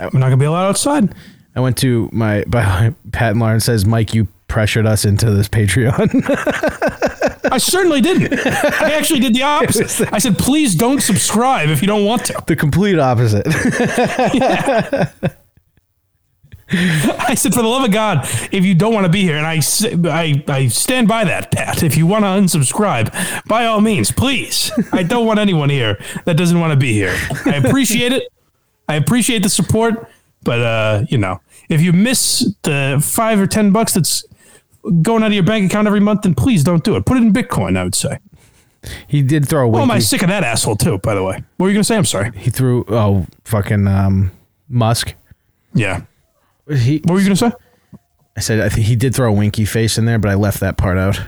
I'm not going to be allowed outside. I went to my, by, Pat and Lauren says, Mike, you pressured us into this Patreon. I certainly didn't. I actually did the opposite. I said, please don't subscribe if you don't want to. The complete opposite. Yeah. I said, for the love of God, if you don't want to be here, and I, I, I stand by that, Pat, if you want to unsubscribe, by all means, please. I don't want anyone here that doesn't want to be here. I appreciate it. I appreciate the support, but, uh, you know, if you miss the five or ten bucks that's going out of your bank account every month, then please don't do it. Put it in Bitcoin, I would say. He did throw away. Oh, am I sick of that asshole, too, by the way? What were you going to say? I'm sorry. He threw, oh, fucking um, Musk. Yeah. He, what were you going to say? I said I think he did throw a winky face in there, but I left that part out.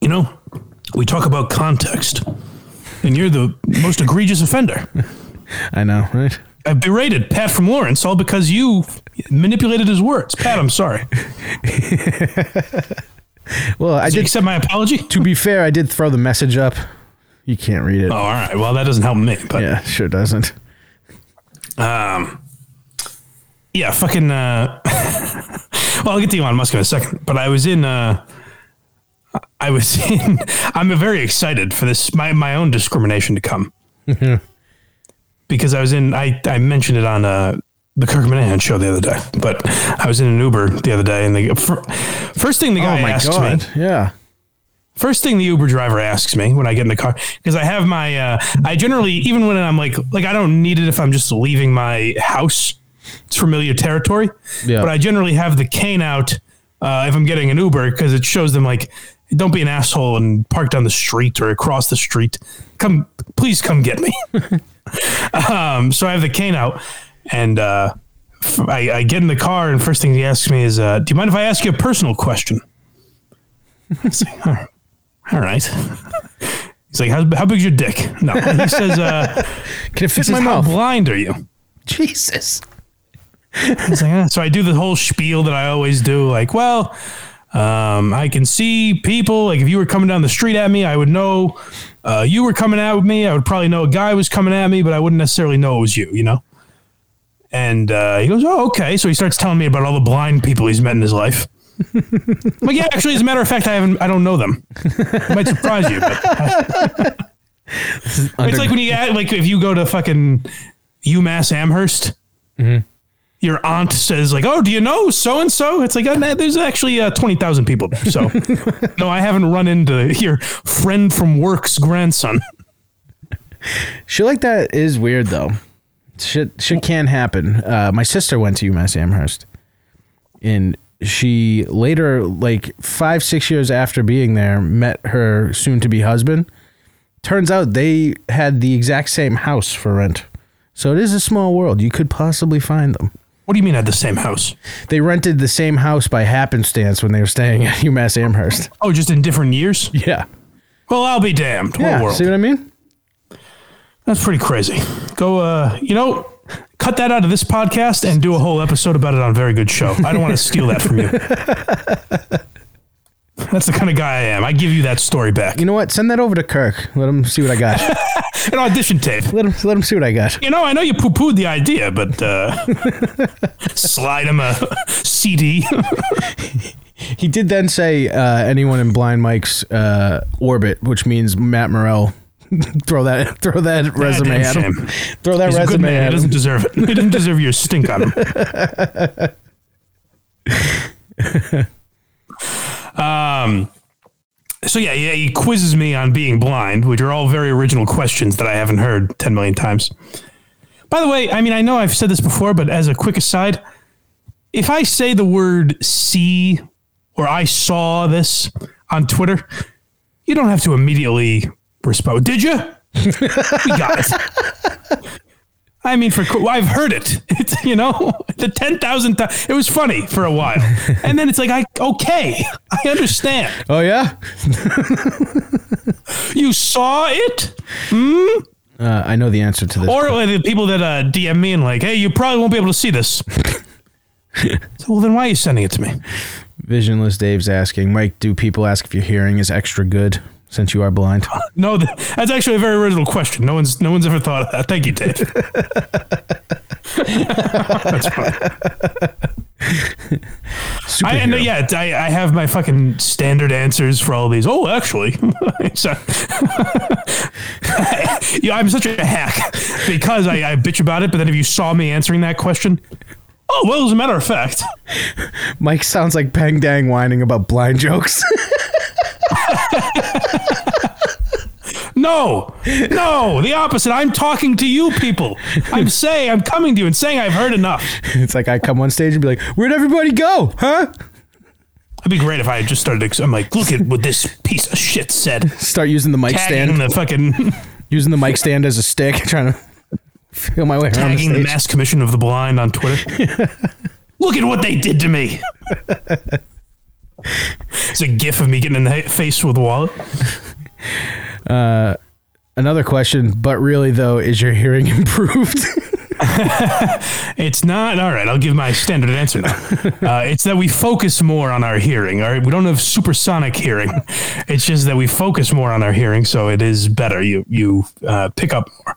You know, we talk about context, and you're the most egregious offender. I know, right? I berated Pat from Lawrence all because you manipulated his words. Pat, I'm sorry. Well, I so did you accept my apology. To be fair, I did throw the message up. You can't read it. Oh, all right. Well, that doesn't help me. But yeah, sure doesn't. Um. Yeah, fucking. Uh, well, I'll get to Elon Musk in a second, but I was in. Uh, I was in. I'm very excited for this. My my own discrimination to come. Mm-hmm. Because I was in. I I mentioned it on uh, the Kirk Minihane Show the other day, but I was in an Uber the other day, and the for, first thing the guy oh my asked God. me, yeah. First thing the Uber driver asks me when I get in the car, because I have my, uh, I generally, even when I'm like, like I don't need it if I'm just leaving my house. It's familiar territory. Yeah. But I generally have the cane out uh, if I'm getting an Uber, because it shows them like, don't be an asshole and park down the street or across the street. Come, please come get me. um, so I have the cane out, and uh, I, I get in the car, and first thing he asks me is, uh, do you mind if I ask you a personal question? It's like, all right. All right. He's like, how, how big's your dick? No. He says, uh, can it fit in my mouth? How blind are you? Jesus. He's like, eh. So I do the whole spiel that I always do. Like, well, um, I can see people. Like, if you were coming down the street at me, I would know uh, you were coming at me. I would probably know a guy was coming at me, but I wouldn't necessarily know it was you, you know? And uh, he goes, oh, okay. So he starts telling me about all the blind people he's met in his life. Like, yeah, actually, as a matter of fact, I haven't. I don't know them. It might surprise you. But I, it's under- like when you add, like if you go to fucking UMass Amherst, mm-hmm. your aunt says like, "Oh, do you know so and so?" It's like there's actually uh, twenty thousand people there. So no, I haven't run into your friend from work's grandson. Shit like that is weird though. Shit, shit can happen. Uh, my sister went to UMass Amherst in. She later, like five, six years after being there, met her soon-to-be husband. Turns out they had the exact same house for rent. So it is a small world. You could possibly find them. What do you mean at the same house? They rented the same house by happenstance when they were staying at UMass Amherst. Oh, just in different years? Yeah. Well, I'll be damned. Yeah, what world? See what I mean? That's pretty crazy. Go, uh, you know... Cut that out of this podcast and do a whole episode about it on Very Good Show. I don't want to steal that from you. That's the kind of guy I am. I give you that story back. You know what? Send that over to Kirk. Let him see what I got. An audition tape. Let him let him see what I got. You know, I know you poo-pooed the idea, but uh, slide him a C D. He did then say uh, anyone in Blind Mike's uh, orbit, which means Matt Morrell. Throw that, throw that yeah, resume at him. Throw that He's resume. A good man. At him. He doesn't deserve it. He doesn't deserve your stink on him. um. So yeah, yeah, he quizzes me on being blind, which are all very original questions that I haven't heard ten million times. By the way, I mean I know I've said this before, but as a quick aside, if I say the word "see" or "I saw this" on Twitter, you don't have to immediately. Respo, did you? We got it. I mean, for well, I've heard it. It's, you know, the ten thousand. Th- it was funny for a while, and then it's like, I okay, I understand. Oh yeah, you saw it. Hmm? Uh, I know the answer to this. Or like, the people that uh, D M me and like, hey, you probably won't be able to see this. So, well, then why are you sending it to me? Visionless Dave's asking, Mike, do people ask if your hearing is extra good? Since you are blind. No, that's actually a very original question. No one's no one's ever thought of that. Thank you, Dave. That's funny. I, and, uh, yeah, I, I have my fucking standard answers for all these. Oh, actually. I, yeah, I'm such a hack because I, I bitch about it. But then if you saw me answering that question... Oh, well, as a matter of fact. Mike sounds like Peng Dang whining about blind jokes. No, no, the opposite. I'm talking to you people. I'm saying, I'm coming to you and saying I've heard enough. It's like I come on stage and be like, where'd everybody go? Huh? It'd be great if I had just started. I'm like, look at what this piece of shit said. Start using the mic Tagging stand. The fucking using the mic stand as a stick, trying to feel my way around the stage. Tagging the Mass Commission of the Blind on Twitter. Look at what they did to me. It's a gif of me getting in the face with a wallet. Uh, another question, but really though, is your hearing improved? It's not. All right, I'll give my standard answer now. Uh, it's that we focus more on our hearing. All right, we don't have supersonic hearing. It's just that we focus more on our hearing, so it is better. You you uh, pick up more.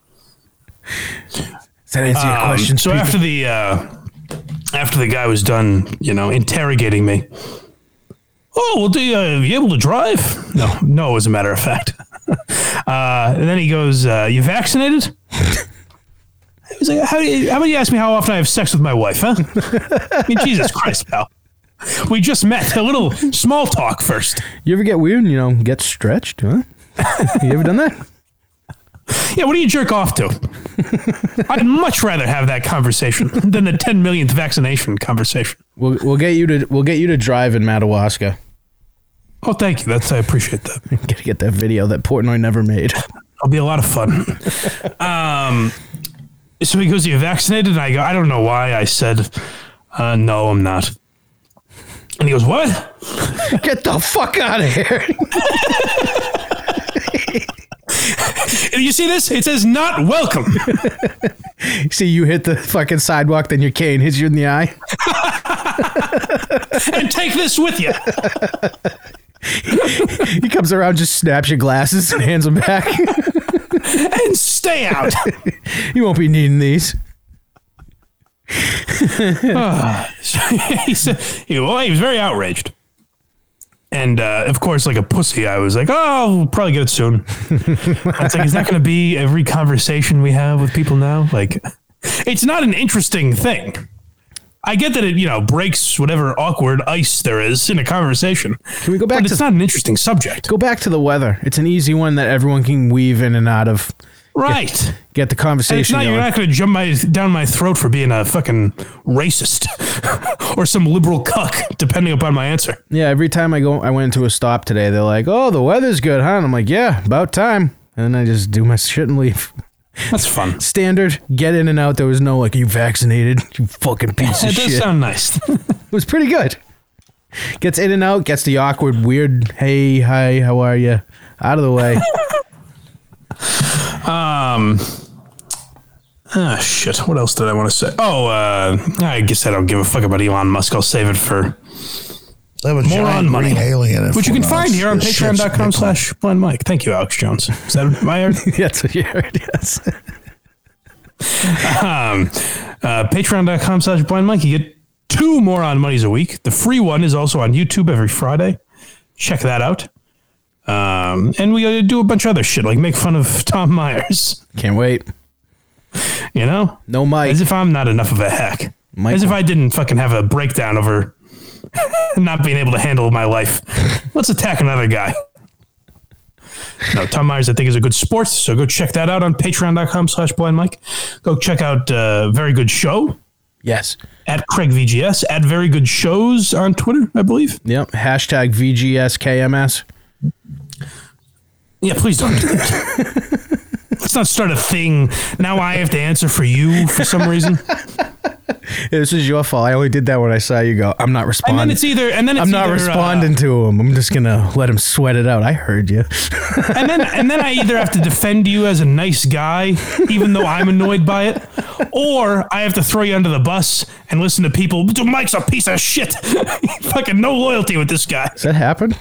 Does that answer your um, question? So people? after the uh, after the guy was done, you know, interrogating me, oh, well, do you, uh, you able to drive? No, no, as a matter of fact. Uh, and then he goes, uh, you vaccinated? I was like, how, you, how about you ask me how often I have sex with my wife, huh? I mean, Jesus Christ, pal. We just met. A little small talk first. You ever get weird and, you know, get stretched, huh? You ever done that? Yeah, what do you jerk off to? I'd much rather have that conversation than the ten millionth vaccination conversation. We'll we'll get you to we'll get you to drive in Madawaska. Oh, thank you. That's I appreciate that. Gotta get that video that Portnoy never made. It'll be a lot of fun. um, so he goes, "Are you vaccinated?" And I go, "I don't know why." I said, uh, "No, I'm not." And he goes, "What? Get the fuck out of here!" You see this? It says not welcome. See, you hit the fucking sidewalk, then your cane hits you in the eye. And take this with you. He comes around, just snaps your glasses and hands them back. And stay out. You won't be needing these. Oh. he, said, he, well, he was very outraged. And, uh, of course, like a pussy, I was like, oh, we'll probably get it soon. It's like, is that going to be every conversation we have with people now? Like, it's not an interesting thing. I get that it, you know, breaks whatever awkward ice there is in a conversation. Can we go back but to, it's not an interesting subject. Go back to the weather. It's an easy one that everyone can weave in and out of. Right. Get, get the conversation. And it's not, going. You're not going to jump my, down my throat for being a fucking racist or some liberal cuck, depending upon my answer. Yeah, every time I go, I went into a stop today, they're like, oh, the weather's good, huh? And I'm like, yeah, about time. And then I just do my shit and leave. That's fun. Standard, get in and out. There was no, like, you vaccinated, you fucking piece of shit. That does shit. Sound nice. It was pretty good. Gets in and out, gets the awkward, weird, hey, hi, how are you? Out of the way. Um, ah, shit. What else did I want to say? Oh, uh, I guess I don't give a fuck about Elon Musk. I'll save it for moron money, which you can find here on patreon.com slash Glenn Mike. Thank you, Alex Jones. Is that my art? That's what you heard, yes. um, uh, patreon.com slash Blind Mike. You get two moron monies a week. The free one is also on YouTube every Friday. Check that out. Um, and we do a bunch of other shit, like make fun of Tom Myers. Can't wait. You know? No Mike. As if I'm not enough of a hack. Mike. As if I didn't fucking have a breakdown over not being able to handle my life. Let's attack another guy. No, Tom Myers, I think, is a good sport, so go check that out on patreon.com slash blind Mike. Go check out uh, Very Good Show. Yes. At Craig V G S. At Very Good Shows on Twitter, I believe. Yep. Hashtag V G S K M S. Yeah, please don't do that. Let's not start a thing. Now I have to answer for you for some reason. This is your fault. I only did that when I saw you go, I'm not responding. And then it's either, and then it's I'm not either, responding uh, to him. I'm just going to let him sweat it out. I heard you. and then and then I either have to defend you as a nice guy, even though I'm annoyed by it, or I have to throw you under the bus and listen to people, Mike's a piece of shit. Fucking no loyalty with this guy. Does that happen?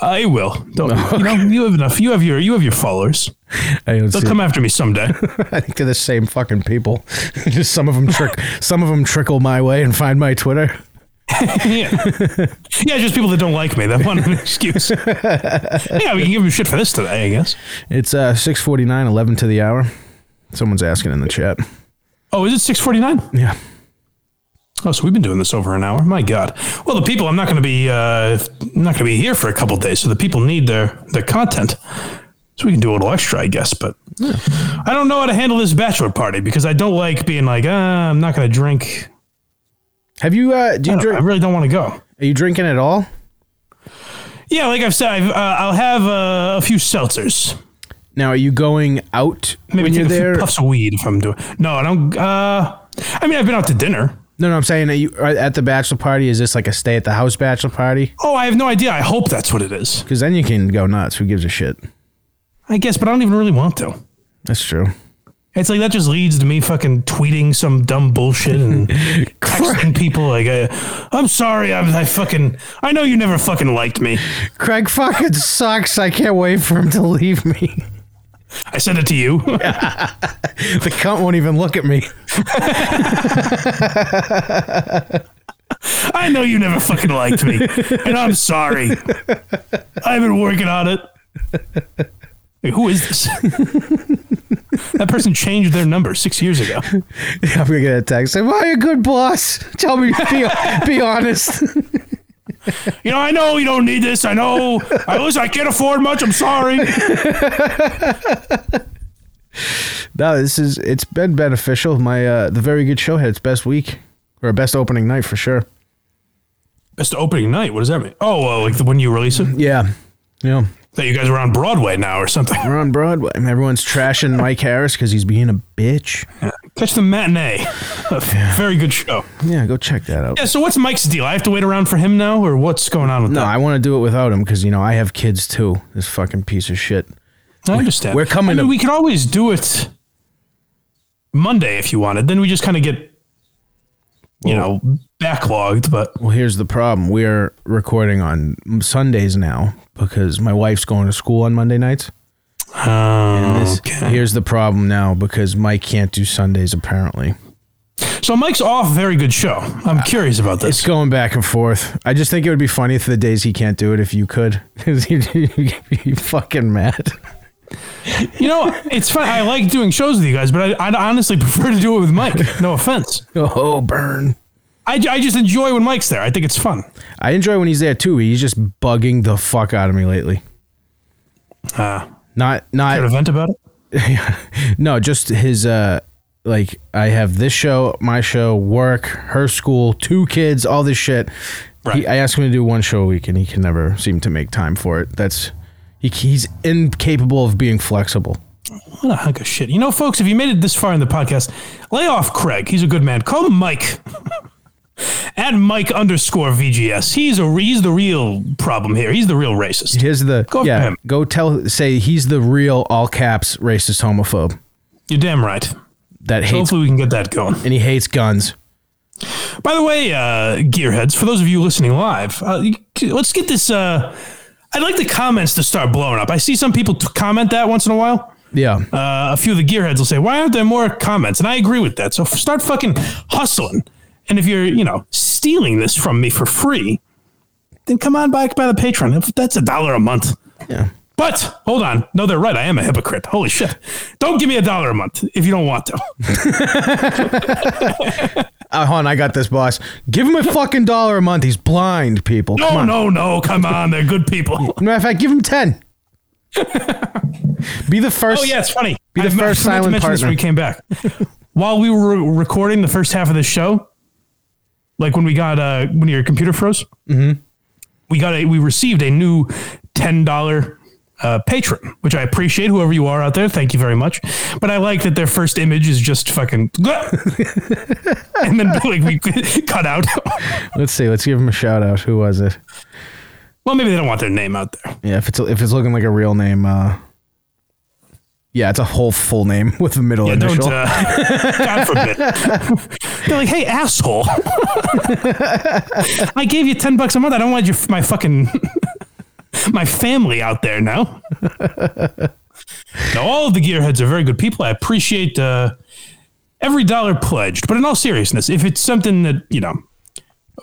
I will. Don't no, okay. You know, you have enough. You have your you have your followers. They'll come it. After me someday. I think they're the same fucking people. Just some of them trick some of them trickle my way and find my Twitter. yeah. yeah, just people that don't like me. That want an excuse. Yeah, we can give them shit for this today, I guess. It's uh six forty-nine, eleven to the hour. Someone's asking in the chat. Oh, is it six forty nine? Yeah. Oh, so we've been doing this over an hour. My God. Well, the people, I'm not going to be, uh, I'm not going to be here for a couple of days. So the people need their, their content. So we can do a little extra, I guess. But yeah. I don't know how to handle this bachelor party because I don't like being like, uh, I'm not going to drink. Have you, uh, do you I drink? I really don't want to go. Are you drinking at all? Yeah. Like I've said, I've, uh, I'll have uh, a few seltzers. Now, are you going out Maybe when you're there? Maybe puffs of weed if I'm doing. No, I don't. Uh, I mean, I've been out to dinner. No, no, I'm saying that you at the bachelor party. Is this like a stay at the house bachelor party? Oh, I have no idea. I hope that's what it is. Because then you can go nuts. Who gives a shit? I guess, but I don't even really want to. That's true. It's like that just leads to me fucking tweeting some dumb bullshit and texting people like, I'm sorry, I'm, I fucking, I know you never fucking liked me. Craig fucking sucks. I can't wait for him to leave me. I sent it to you. The cunt won't even look at me. I know you never fucking liked me, and I'm sorry. I've been working on it. Wait, who is this? That person changed their number six years ago. Yeah, I'm gonna get a text. Am I a good boss? Tell me, be, be honest. You know, I know you don't need this. I know. I was. I can't afford much. I'm sorry. No, this is. It's been beneficial. My uh, the very good show had its best week or best opening night for sure. Best opening night. What does that mean? Oh, uh, like the when you release it. Yeah. Yeah. That you guys were on Broadway now or something. We're on Broadway. And everyone's trashing Mike Harris because he's being a bitch. Catch the matinee. Yeah. Very good show. Yeah, go check that out. Yeah, so what's Mike's deal? I have to wait around for him now or what's going on with no, that? No, I want to do it without him because, you know, I have kids too. This fucking piece of shit. I understand. We're coming I mean, to- we could always do it Monday if you wanted. Then we just kind of get, you well, know, backlogged. But well, here's the problem. We're recording on Sundays now because my wife's going to school on Monday nights. Oh, and this, okay. Here's the problem now because Mike can't do Sundays apparently. So Mike's off very good show. I'm uh, curious about this. It's going back and forth. I just think it would be funny for the days he can't do it if you could. You'd be fucking mad. You know, it's fun. I like doing shows with you guys, but I, I honestly prefer to do it with Mike. No offense. Oh, burn. I, I just enjoy when Mike's there. I think it's fun. I enjoy when he's there, too. He's just bugging the fuck out of me lately. Uh, not, not. Is there a vent about it? No, just his, uh, like, I have this show, my show, work, her school, two kids, all this shit. Right. He, I ask him to do one show a week, and he can never seem to make time for it. That's... He's incapable of being flexible. What a hunk of shit. You know, folks, if you made it this far in the podcast, lay off Craig. He's a good man. Call him Mike. At Mike underscore V G S. He's a he's the real problem here. He's the real racist. Here's the go yeah. Him. Go tell say he's the real all caps racist homophobe. You're damn right. That hates, hopefully we can get that going. And he hates guns. By the way, uh, gearheads, for those of you listening live, uh, let's get this. Uh, I'd like the comments to start blowing up. I see some people t- comment that once in a while. Yeah. Uh, a few of the gearheads will say, why aren't there more comments? And I agree with that. So f- start fucking hustling. And if you're, you know, stealing this from me for free, then come on back by the Patreon. If that's a dollar a month. Yeah. But hold on. No, they're right. I am a hypocrite. Holy shit. Don't give me a dollar a month if you don't want to. Uh, hon, I got this, boss. Give him a fucking dollar a month. He's blind, people. Come no, on. no, no. Come on. They're good people. Matter of fact, give him ten. Be the first. Oh, yeah. It's funny. Be the I, first I silent partner. This when we came back. While we were recording the first half of the show, like when we got, uh, when your computer froze, mm-hmm. we got a, we received a new ten dollars uh, patron, which I appreciate. Whoever you are out there, thank you very much. But I like that their first image is just fucking, and then like we cut out. Let's see. Let's give them a shout out. Who was it? Well, maybe they don't want their name out there. Yeah, if it's if it's looking like a real name, uh, yeah, it's a whole full name with a middle yeah, initial. Don't, uh, God forbid. They're like, hey, asshole! I gave you ten bucks a month. I don't want your my fucking. My family out there now. Now, all of the gearheads are very good people. I appreciate uh, every dollar pledged. But in all seriousness, if it's something that, you know,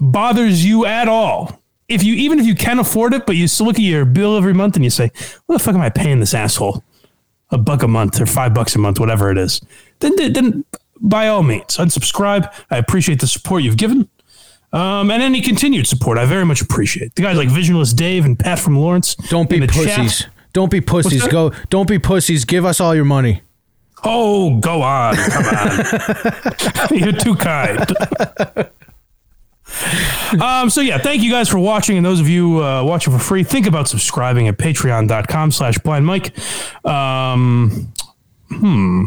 bothers you at all, if you even if you can afford it, but you look at your bill every month and you say, what the fuck am I paying this asshole? A buck a month or five bucks a month, whatever it is. Then, then by all means, unsubscribe. I appreciate the support you've given. Um, and any continued support, I very much appreciate. The guys like Visionless Dave and Pat from Lawrence. Don't be pussies. Chat. Don't be pussies. Go. Don't be pussies. Give us all your money. Oh, go on. Come on. You're too kind. um, so yeah, thank you guys for watching. And those of you uh, watching for free, think about subscribing at patreon.com slash blind Mike. Um, hmm.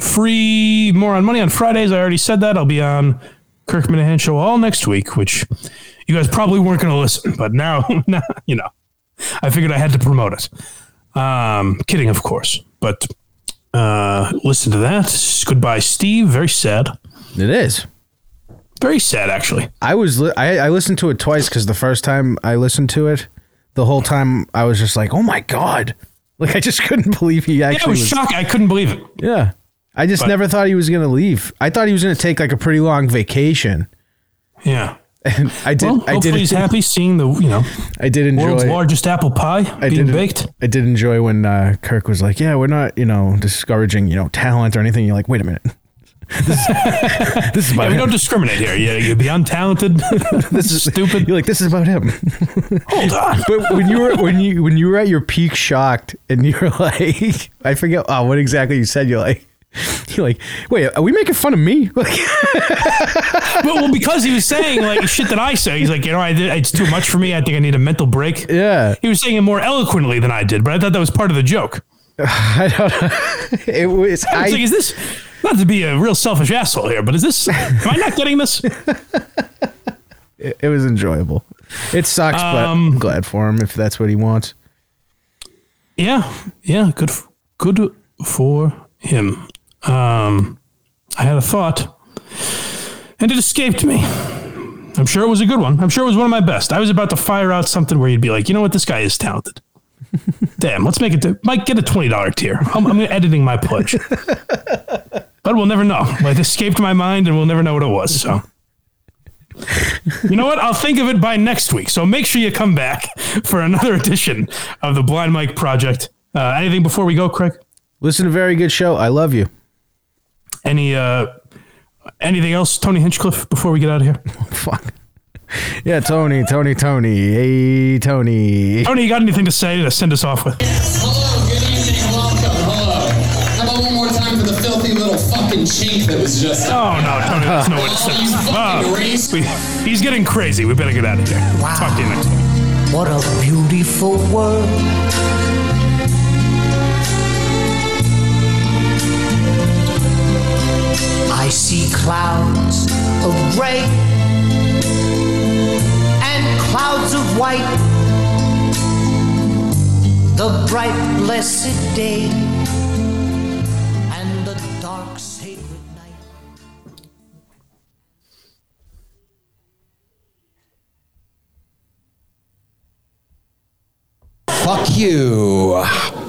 Free more on money on Fridays. I already said that. I'll be on Kirk Minihane Show all next week, which you guys probably weren't going to listen, but now, now, you know, I figured I had to promote it. Um, kidding, of course, but uh, listen to that. Goodbye, Steve. Very sad. It is. Very sad, actually. I was li- I, I listened to it twice because the first time I listened to it, the whole time I was just like, oh, my God, Like, I just couldn't believe he actually yeah, it was, was shocking. I couldn't believe it. Yeah. I just but, never thought he was going to leave. I thought he was going to take like a pretty long vacation. Yeah. And I did. Well, I did. He's happy seeing the, you know, I did enjoy world's largest apple pie I being did, baked. I did enjoy when uh, Kirk was like, yeah, we're not, you know, discouraging, you know, talent or anything. You're like, wait a minute. This, this is about yeah, we don't discriminate here. Yeah, you'd be untalented. This is stupid. You're like, this is about him. Hold on. But when you were when you when you were at your peak, shocked, and you're like, I forget oh, what exactly you said. You're like, you're like, wait, are we making fun of me? Like, well, because he was saying like shit that I say. He's like, you know, I did, it's too much for me. I think I need a mental break. Yeah, he was saying it more eloquently than I did, but I thought that was part of the joke. I don't know. It was. I was I, like, is this? Not to be a real selfish asshole here, but is this, am I not getting this? it, it was enjoyable. It sucks, um, but I'm glad for him if that's what he wants. Yeah. Yeah. Good, good for him. Um, I had a thought and it escaped me. I'm sure it was a good one. I'm sure it was one of my best. I was about to fire out something where you'd be like, you know what? This guy is talented. Damn, let's make it to Mike. Get a twenty dollars tier. I'm, I'm editing my pledge, but we'll never know. Like, it escaped my mind and we'll never know what it was. So, you know what? I'll think of it by next week. So make sure you come back for another edition of the Blind Mike Project. Uh, anything before we go, Craig? Listen, a very good show. I love you. Any, uh, anything else, Tony Hinchcliffe, before we get out of here? Fuck. Yeah, Tony, Tony, Tony. Hey, Tony. Tony, you got anything to say to send us off with? Yes, hello, good evening, welcome, hello. How about one more time for the filthy little fucking chink that was just... Oh, no, Tony, that's no way to say it. Oh, we, he's getting crazy. We better get out of here. Wow. Talk to you next time. What a beautiful world. I see clouds of rain. Clouds of white, the bright blessed day, and the dark sacred night. Fuck you.